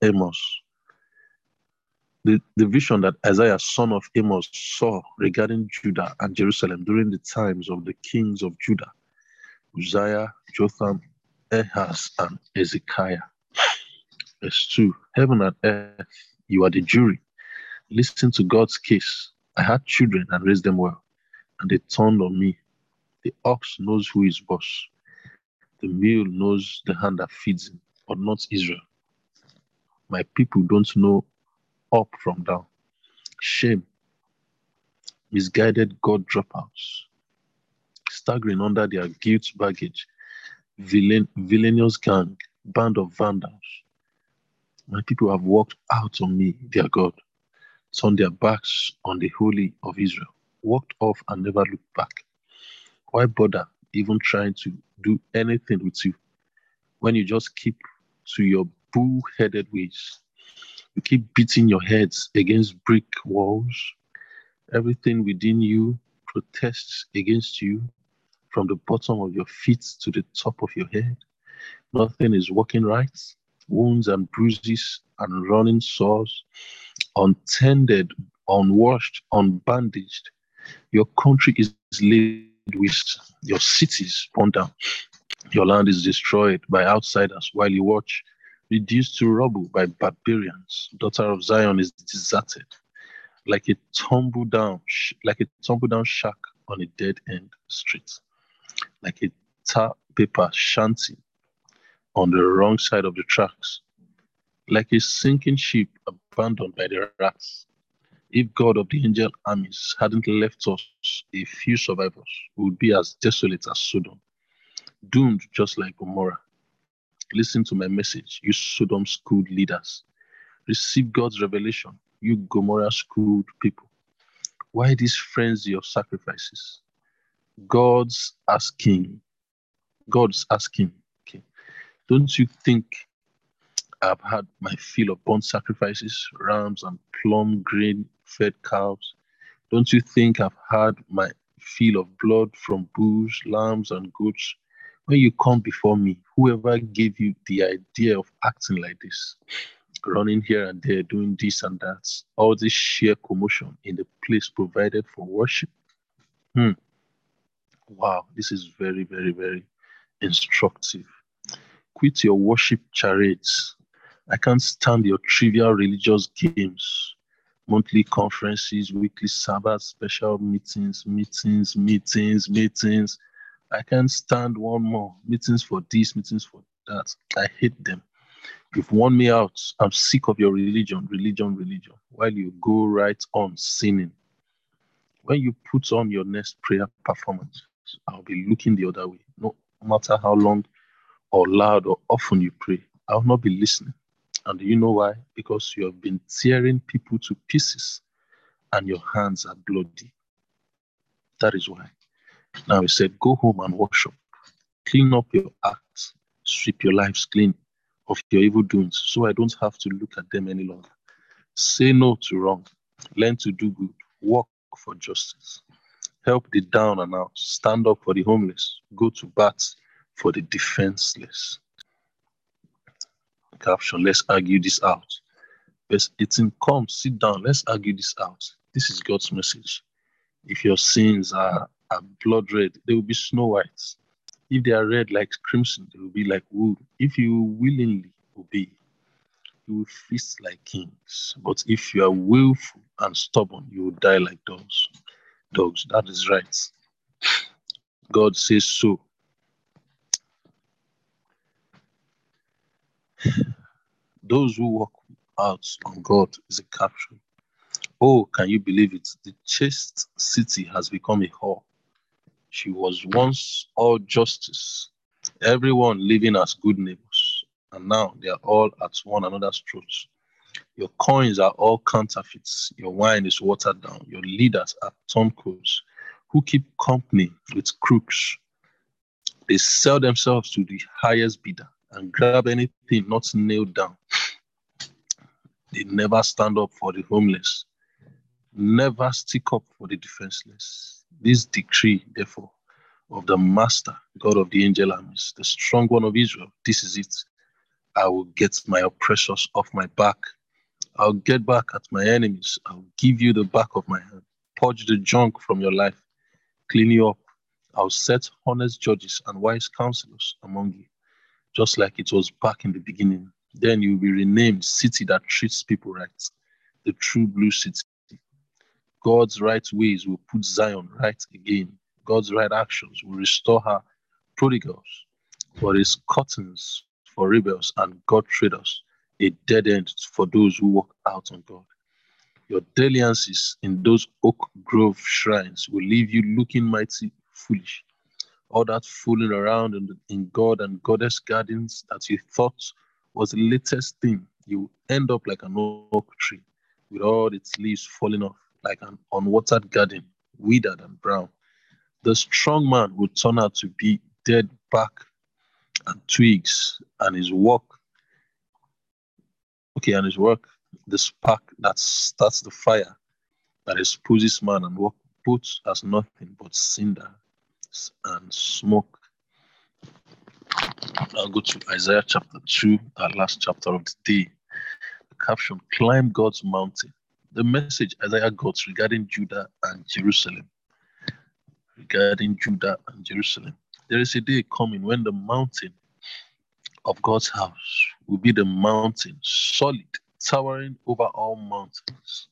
Amos, the, the vision that Isaiah, son of Amos, saw regarding Judah and Jerusalem during the times of the kings of Judah, Uzziah, Jotham, Ahaz, and Ezekiah. Verse two, heaven and earth, you are the jury. Listen to God's case. I had children and raised them well, and they turned on me. The ox knows who is boss. The mule knows the hand that feeds him, but not Israel. My people don't know up from down. Shame, misguided God dropouts, staggering under their guilt baggage, villain, villainous gang, band of vandals. My people have walked out on me, their God, turned their backs on the Holy of Israel, walked off and never looked back. Why bother even trying to do anything with you when you just keep to your bull-headed ways? You keep beating your heads against brick walls. Everything within you protests against you. From the bottom of your feet to the top of your head, nothing is working right. Wounds and bruises and running sores, untended, unwashed, unbandaged. Your country is laid waste, your cities torn down. Your land is destroyed by outsiders while you watch reduced to rubble by barbarians. Daughter of Zion is deserted, like a tumble down, like a tumble down shack on a dead end street, like a tar paper shanty on the wrong side of the tracks, like a sinking ship abandoned by the rats. If God of the angel armies hadn't left us a few survivors, we would be as desolate as Sodom, doomed just like Gomorrah. Listen to my message, you Sodom school leaders. Receive God's revelation, you Gomorrah schooled people. Why this frenzy of sacrifices? God's asking. God's asking. Okay. Don't you think I've had my fill of burnt sacrifices, rams and plum grain-fed cows? Don't you think I've had my fill of blood from bulls, lambs, and goats? When you come before me, whoever gave you the idea of acting like this, running here and there, doing this and that, all this sheer commotion in the place provided for worship? Hmm. Wow, this is very, very, very instructive. Quit your worship charades. I can't stand your trivial religious games. Monthly conferences, weekly Sabbath, special meetings, meetings, meetings, meetings. I can't stand one more. Meetings for this, meetings for that. I hate them. You've worn me out. I'm sick of your religion, religion, religion, while you go right on sinning. When you put on your next prayer performance, I'll be looking the other way. No matter how long or loud or often you pray, I'll not be listening. And do you know why? Because you have been tearing people to pieces and your hands are bloody. That is why. Now he said, go home and worship. Clean up your acts. Sweep your lives clean of your evil doings, so I don't have to look at them any longer. Say no to wrong. Learn to do good. Work for justice. Help the down and out. Stand up for the homeless. Go to bat for the defenseless. Caption, let's argue this out. Verse eighteen, come, sit down. Let's argue this out. This is God's message. If your sins are are blood red, they will be snow white. If they are red like crimson, they will be like wool. If you willingly obey, you will feast like kings. But if you are willful and stubborn, you will die like dogs. Dogs, that is right. God says so. Those who walk out on God is a caption. Oh, can you believe it? The chaste city has become a whore. She was once all justice, everyone living as good neighbors, and now they are all at one another's throats. Your coins are all counterfeits. Your wine is watered down. Your leaders are turncoats who keep company with crooks. They sell themselves to the highest bidder and grab anything not nailed down. They never stand up for the homeless, never stick up for the defenseless. This decree, therefore, of the Master, God of the angel armies, the strong one of Israel, this is it. I will get my oppressors off my back. I'll get back at my enemies. I'll give you the back of my hand. Purge the junk from your life. Clean you up. I'll set honest judges and wise counselors among you, just like it was back in the beginning. Then you'll be renamed city that treats people right, the true blue city. God's right ways will put Zion right again. God's right actions will restore her prodigals, for his curtains for rebels and God traders, a dead end for those who walk out on God. Your dalliances in those oak grove shrines will leave you looking mighty foolish. All that fooling around in, in God and goddess gardens that you thought was the latest thing, you will end up like an oak tree with all its leaves falling off, like an unwatered garden, withered and brown. The strong man will turn out to be dead bark and twigs, and his work, okay, and his work, the spark that starts the fire, that exposes man and work both as nothing but cinder and smoke. I'll go to Isaiah chapter two, our last chapter of the day. The caption, climb God's mountain. The message Isaiah got regarding Judah and Jerusalem. Regarding Judah and Jerusalem. There is a day coming when the mountain of God's house will be the mountain, solid, towering over all mountains.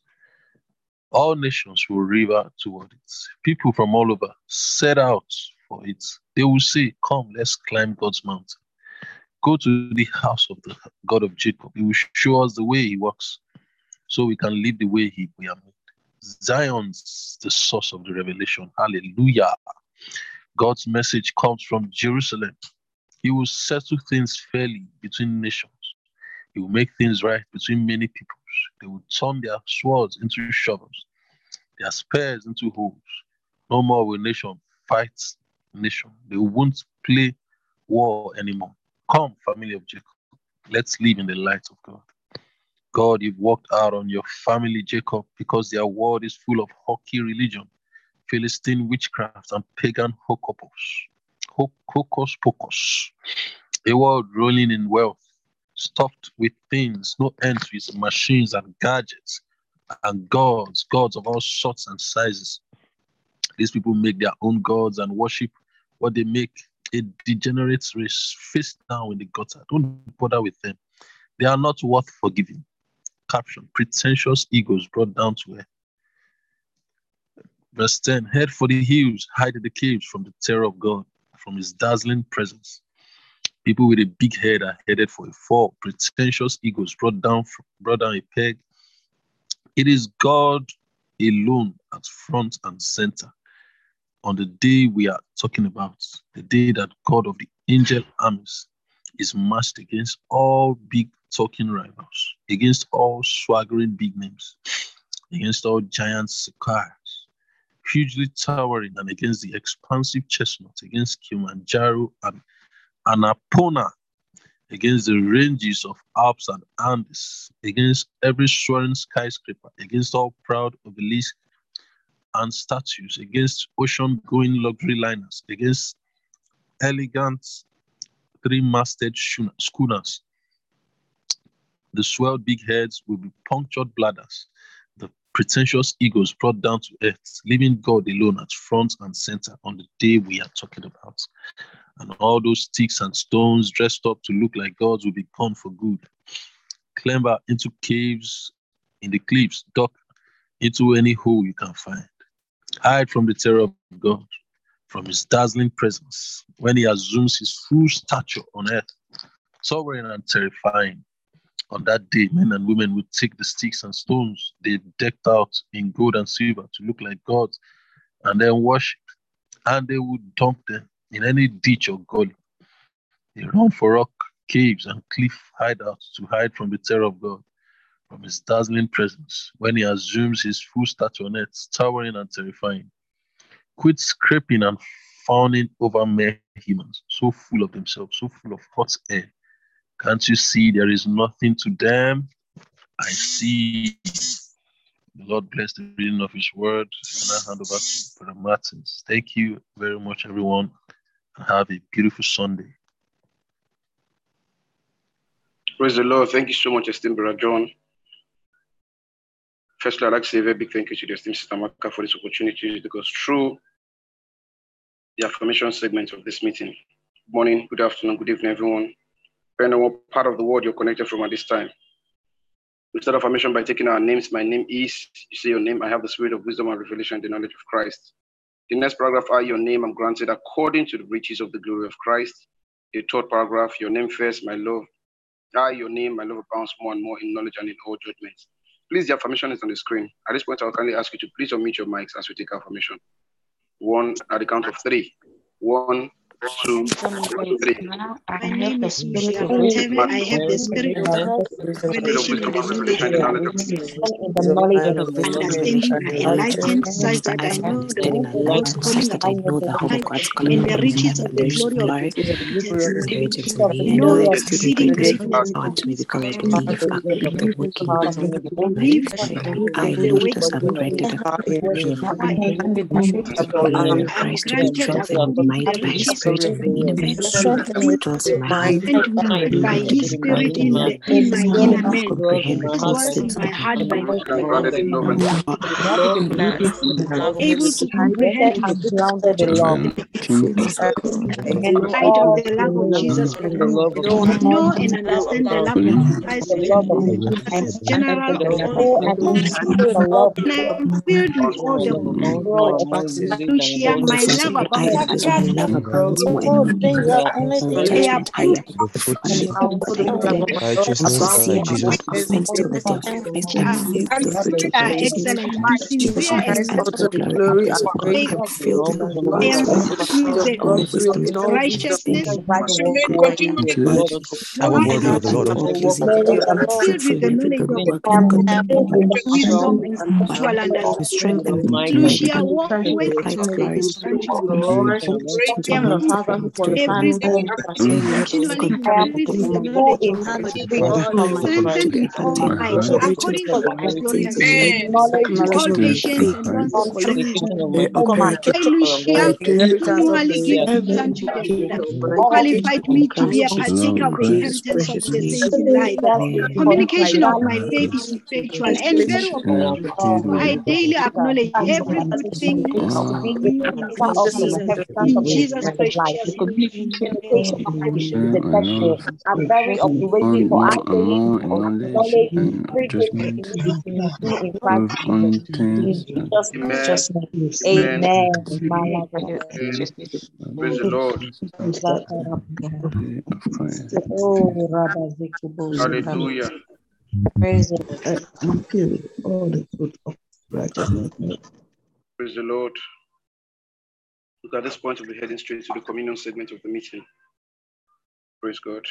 All nations will river toward it. People from all over set out for it. They will say, come, let's climb God's mountain. Go to the house of the God of Jacob. He will show us the way he works, so we can live the way he, we are made. Zion's the source of the revelation. Hallelujah. God's message comes from Jerusalem. He will settle things fairly between nations. He will make things right between many peoples. They will turn their swords into shovels, their spears into holes. No more will nation fight nation. They won't play war anymore. Come, family of Jacob, let's live in the light of God. God, you've walked out on your family, Jacob, because their world is full of hockey religion, Philistine witchcraft, and pagan hocus pocus. A world rolling in wealth, stuffed with things, no end to its machines and gadgets, and gods, gods of all sorts and sizes. These people make their own gods and worship what they make. A degenerate race, face down in the gutter. Don't bother with them. They are not worth forgiving. Caption: pretentious egos brought down to earth. Verse ten, head for the hills, hide in the caves from the terror of God, from his dazzling presence. People with a big head are headed for a fall. Pretentious egos brought down, brought down a peg. It is God alone at front and center. On the day we are talking about, the day that God of the angel armies is matched against all big talking rivals, against all swaggering big names, against all giant cars, hugely towering, and against the expansive chestnut, against Kilimanjaro and Annapurna, against the ranges of Alps and Andes, against every soaring skyscraper, against all proud obelisks and statues, against ocean-going luxury liners, against elegant three-masted schooners. The swelled big heads will be punctured bladders. The pretentious egos brought down to earth, leaving God alone at front and center on the day we are talking about. And all those sticks and stones dressed up to look like gods will be gone for good. Clamber into caves in the cliffs, duck into any hole you can find. Hide from the terror of God, from his dazzling presence, when he assumes his full stature on earth, sovereign and terrifying. On that day, men and women will take the sticks and stones they decked out in gold and silver to look like gods, and then worship, and they will dump them in any ditch or gully. They run for rock caves and cliff hideouts to hide from the terror of God, from his dazzling presence, when he assumes his full stature on earth, towering and terrifying. Quit scraping and fawning over mere humans, so full of themselves, so full of hot air. Can't you see there is nothing to them? I see. The Lord bless the reading of his word. And I hand over to Brother Martins. Thank you very much, everyone. And have a beautiful Sunday. Praise the Lord. Thank you so much, esteemed Brother John. Firstly, I'd like to say a very big thank you to the esteemed Sister Makao for this opportunity to go through the affirmation segment of this meeting. Good morning, good afternoon, good evening, everyone. Depending on what part of the world you're connected from at this time. We start affirmation by taking our names. My name is, you say your name, I have the spirit of wisdom and revelation and the knowledge of Christ. The next paragraph, I, your name, I'm granted according to the riches of the glory of Christ. The third paragraph, your name first, my love. I, your name, my love abounds more and more in knowledge and in all judgments. Please, the affirmation is on the screen. At this point, I'll kindly ask you to please unmute your mics as we take our affirmation. One, at the count of three. One, two, three. I have the spirit of wisdom. I have the spirit of understanding. I enlightened such that I know the whole in the riches of the glory of God. No exceeding greatness. I know that I'm granted according to the riches of the glory of Christ, which is the might by His Spirit of the by His Spirit in the inner able to comprehend how grounded the love and light of the love of Jesus Christ, know and understand the love of Christ, as general of all, and I'm filled with all the world, to share my love about qualified me to be a partaker of the inheritance of the saints in life. Communication of my faith is effectual and very often I daily acknowledge everything in Jesus Christ's communication of my faith is effectual and very obligatory for our knowledge in Christ Jesus. Amen. Praise the Lord. Hallelujah. Praise the Lord. Look, at this point, we'll be heading straight to the communion segment of the meeting. Praise God.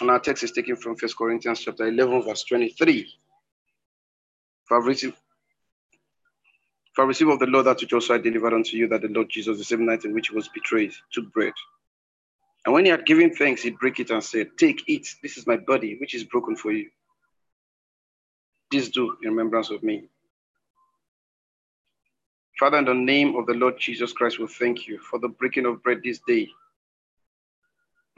And our text is taken from First Corinthians chapter eleven, verse twenty-three. For I've written, For I receive of the Lord that which also I delivered unto you, that the Lord Jesus, the same night in which he was betrayed, took bread. And when he had given thanks, he broke it and said, Take, eat, this is my body, which is broken for you. This do in remembrance of me. Father, in the name of the Lord Jesus Christ, we thank you for the breaking of bread this day.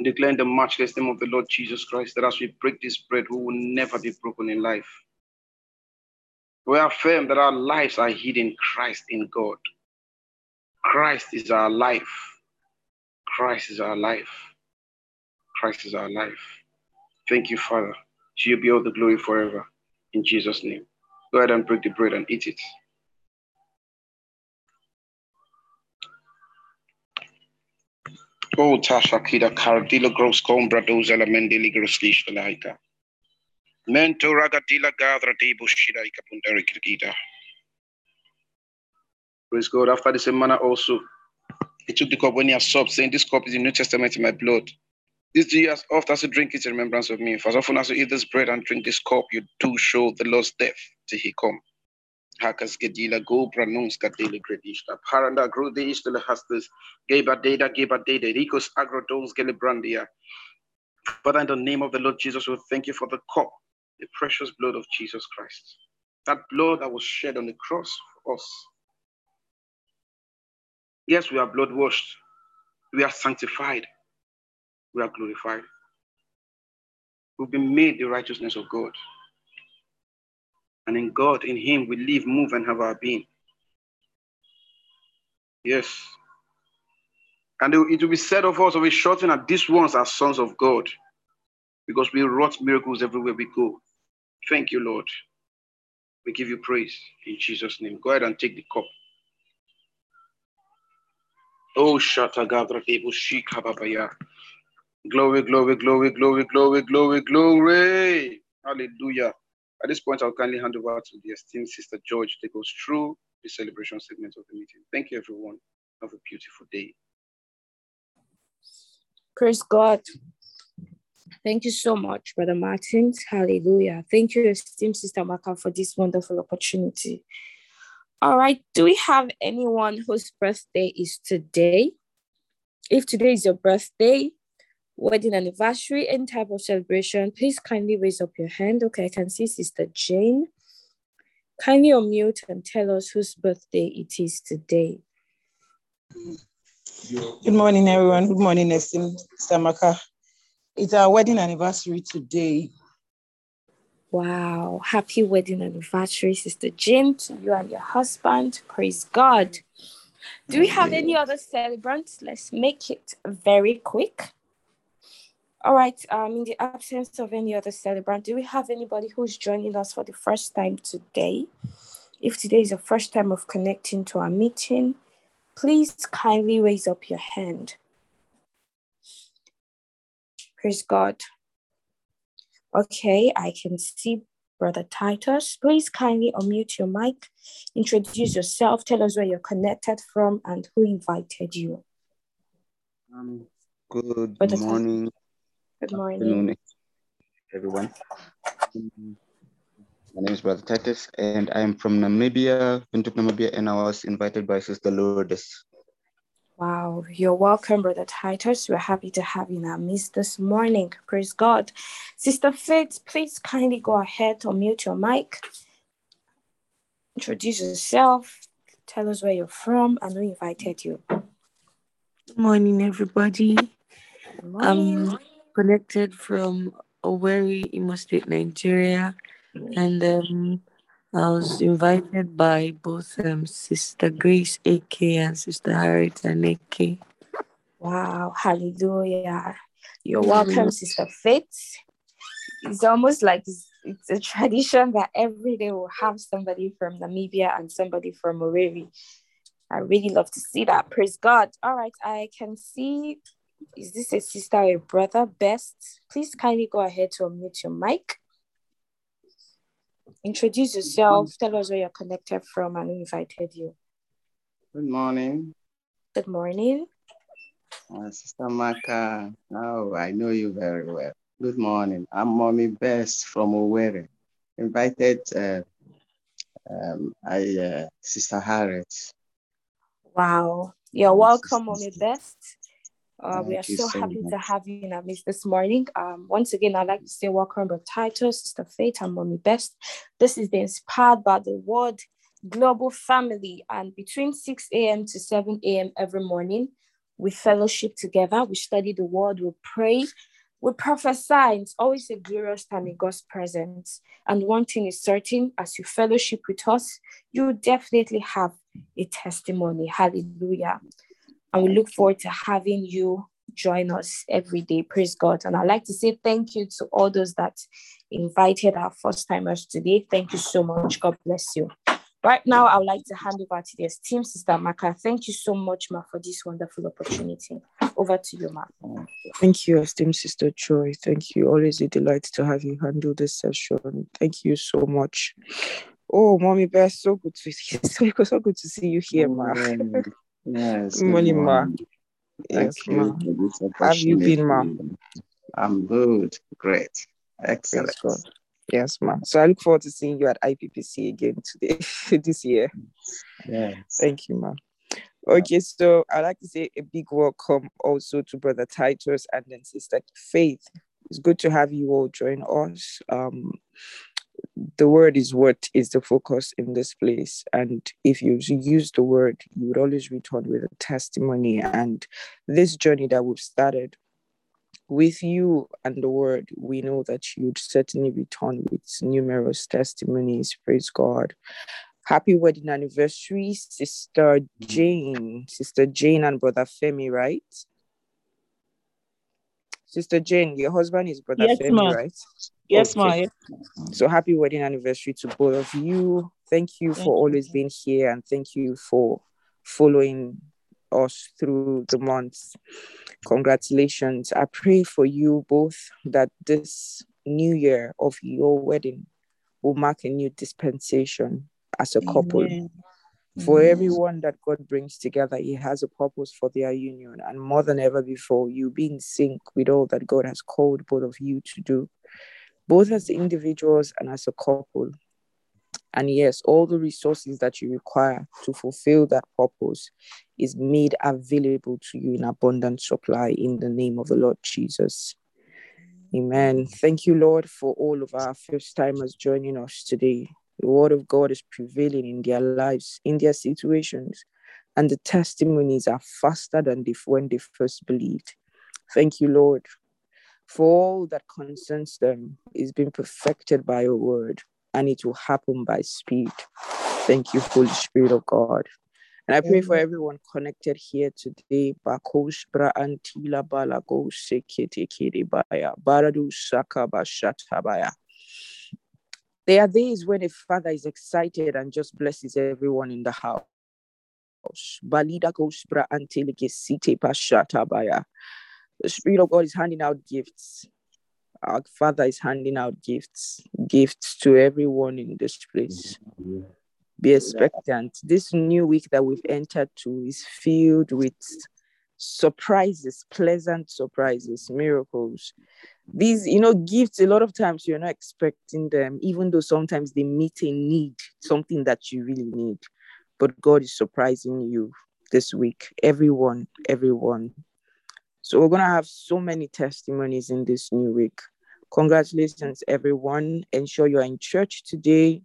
And declare in the matchless name of the Lord Jesus Christ that as we break this bread, we will never be broken in life. We affirm that our lives are hid in Christ, in God. Christ is our life. Christ is our life. Christ is our life. Thank you, Father. To you be all the glory forever. In Jesus' name. Go ahead and break the bread and eat it. Oh, Tasha Kida Cardilla Gross Combra Dozella Mendeli Groslish Laika. Mento ragadila gadra debu shida ikapundari kirgida. Praise God. After the same manner also, he took the cup when he had supped, saying, This cup is the New Testament in my blood. This do you as oft as you drink it in remembrance of me. For as often as you eat this bread and drink this cup, you do show the Lord's death till he come. Hakas gedila go pranons gadele gredishka. Paranda grode ishtele hastes. Geba deda geba deda. Rikos agrodons gelebrandia. Father, in the name of the Lord Jesus, we thank you for the cup. The precious blood of Jesus Christ. That blood that was shed on the cross for us. Yes, we are blood washed. We are sanctified. We are glorified. We've been made the righteousness of God. And in God, in him, we live, move, and have our being. Yes. And it will be said of us, of a shorten, that these ones are sons of God. Because we wrought miracles everywhere we go. Thank you, Lord. We give you praise in Jesus' name. Go ahead and take the cup. Oh, Shatagabra Debu Shika Babaya. Glory, glory, glory, glory, glory, glory, glory. Hallelujah. At this point, I'll kindly hand over to the esteemed Sister Joy to take us through the celebration segment of the meeting. Thank you, everyone. Have a beautiful day. Praise God. Thank you so much, Brother Martins. Hallelujah. Thank you, esteemed Sister Makao, for this wonderful opportunity. All right. Do we have anyone whose birthday is today? If today is your birthday, wedding anniversary, any type of celebration, please kindly raise up your hand. Okay, I can see Sister Jane. Kindly unmute and tell us whose birthday it is today. Good morning, everyone. Good morning, Estina, Sister Makao. It's our wedding anniversary today. Wow. Happy wedding anniversary, Sister Jane, to you and your husband. Praise God. Do we have any other celebrants? Let's make it very quick. All right. Um, in the absence of any other celebrant, do we have anybody who's joining us for the first time today? If today is the first time of connecting to our meeting, please kindly raise up your hand. Praise God. Okay, I can see Brother Titus. Please kindly unmute your mic, introduce yourself, tell us where you're connected from and who invited you. Um, good Brother morning. Titus. Good morning. Good morning, everyone. My name is Brother Titus and I'm from Namibia, Namibia, and I was invited by Sister Lourdes. Wow, you're welcome, Brother Titus. We're happy to have you in our midst this morning. Praise God. Sister Faith, please kindly go ahead, unmute your mic, introduce yourself, tell us where you're from and who invited you. Good morning, everybody. Good morning. I'm connected from Owerri, Amos State, Nigeria. And um, I was invited by both um, Sister Grace A K and Sister Harriet A K. Wow, hallelujah. You're welcome, mm-hmm. Sister Faith. It's almost like it's, it's a tradition that every day we'll have somebody from Namibia and somebody from Owerri. I really love to see that. Praise God. All right, I can see, is this a sister or a brother? Best. Please kindly go ahead to unmute your mic. Introduce yourself, tell us where you're connected from and who invited you. Good morning. Good morning. Uh, Sister Makao, oh, I know you very well. Good morning. I'm Mommy Best from Owerri. Invited uh, um, I, uh, Sister Harriet. Wow. You're welcome, Mommy Best. Uh, we are so happy to have you in our midst this morning. Um, once again, I'd like to say welcome, Brother Titus, Sister Faith, and Mommy Best. This is the Inspired by the Word Global Family. And between six a.m. to seven a.m. every morning, we fellowship together. We study the Word. We pray. We prophesy. It's always a glorious time in God's presence. And one thing is certain, as you fellowship with us, you definitely have a testimony. Hallelujah. And we look forward to having you join us every day. Praise God. And I'd like to say thank you to all those that invited our first-timers today. Thank you so much. God bless you. Right now, I would like to hand over to the esteemed Sister Makao. Thank you so much, Ma, for this wonderful opportunity. Over to you, Ma. Thank you, esteemed Sister Joy. Thank you. Always a delight to have you handle this session. Thank you so much. Oh, Mommy Best, so good to see you. So good to see you here, Ma. Yes, good morning, Ma. Yes, Ma. Have you been, Ma? I'm good. Great. Excellent. Yes, yes, Ma. So I look forward to seeing you at I P P C again today, this year. Yes. Thank you, Ma. Okay, so I'd like to say a big welcome also to Brother Titus and then Sister Faith. It's good to have you all join us. Um, The word is what is the focus in this place. And if you use the word, you would always return with a testimony. And this journey that we've started with you and the word, we know that you'd certainly return with numerous testimonies. Praise God. Happy wedding anniversary, Sister Jane. Sister Jane and Brother Femi, right? Sister Jane, your husband is Brother yes, Femi, ma'am. Right? Yes, okay. ma'am. So happy wedding anniversary to both of you. Thank you thank for you. always being here and thank you for following us through the months. Congratulations. I pray for you both that this new year of your wedding will mark a new dispensation as a couple. Amen. For everyone that God brings together, he has a purpose for their union. And more than ever before, you be in sync with all that God has called both of you to do, both as individuals and as a couple. And yes, all the resources that you require to fulfill that purpose is made available to you in abundant supply in the name of the Lord Jesus. Amen. Thank you, Lord, for all of our first-timers joining us today. The word of God is prevailing in their lives, in their situations, and the testimonies are faster than they, when they first believed. Thank you, Lord, for all that concerns them is being perfected by your word, and it will happen by speed. Thank you, Holy Spirit of God. And I pray Amen. For everyone connected here today. Bakosh bra antila balago sekete kiribaya baradu shaka bashatabaya. There are days when a father is excited and just blesses everyone in the house. The Spirit of God is handing out gifts. Our Father is handing out gifts, gifts to everyone in this place. Be expectant. This new week that we've entered to is filled with surprises, pleasant surprises, miracles. These, you know, gifts, a lot of times you're not expecting them, even though sometimes they meet a need, something that you really need. But God is surprising you this week. Everyone, everyone. So we're going to have so many testimonies in this new week. Congratulations, everyone. Ensure you're in church today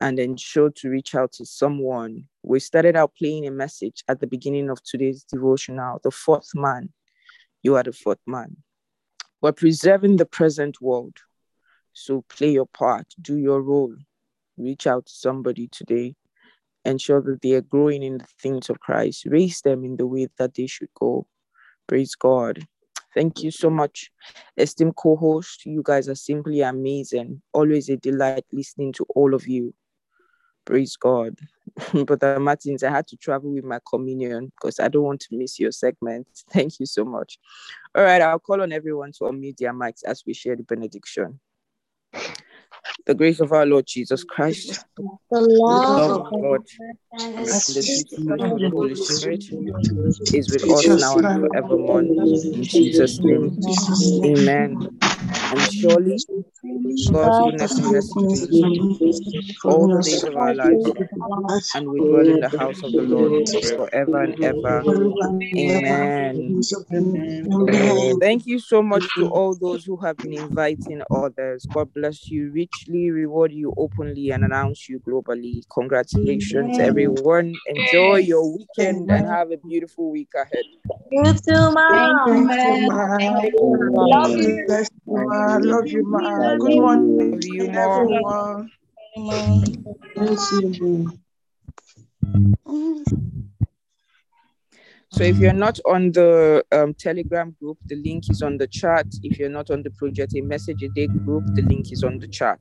and ensure to reach out to someone. We started out playing a message at the beginning of today's devotional, the fourth man. You are the fourth man. We're preserving the present world. So play your part, do your role. Reach out to somebody today. Ensure that they are growing in the things of Christ. Raise them in the way that they should go. Praise God. Thank you so much, esteemed co-host. You guys are simply amazing. Always a delight listening to all of you. Praise God. Brother Martins, I had to travel with my communion because I don't want to miss your segment. Thank you so much. All right, I'll call on everyone to unmute their mics as we share the benediction. The grace of our Lord Jesus Christ, the love of God, and the sweet of the Holy Spirit is with us now and forevermore. In Jesus' name, amen. And surely, God's goodness and mercy all the days of our lives, and we dwell in the house of the Lord forever and ever. Amen. Amen. Thank you so much to all those who have been inviting others. God bless you richly, reward you openly, and announce you globally. Congratulations, everyone. Enjoy your weekend and have a beautiful week ahead. You too, Mom. Love you. I love you, Ma. Good morning, everyone. So if you're not on the um, Telegram group, the link is on the chat. If you're not on the Project A Message A Day group, the link is on the chat.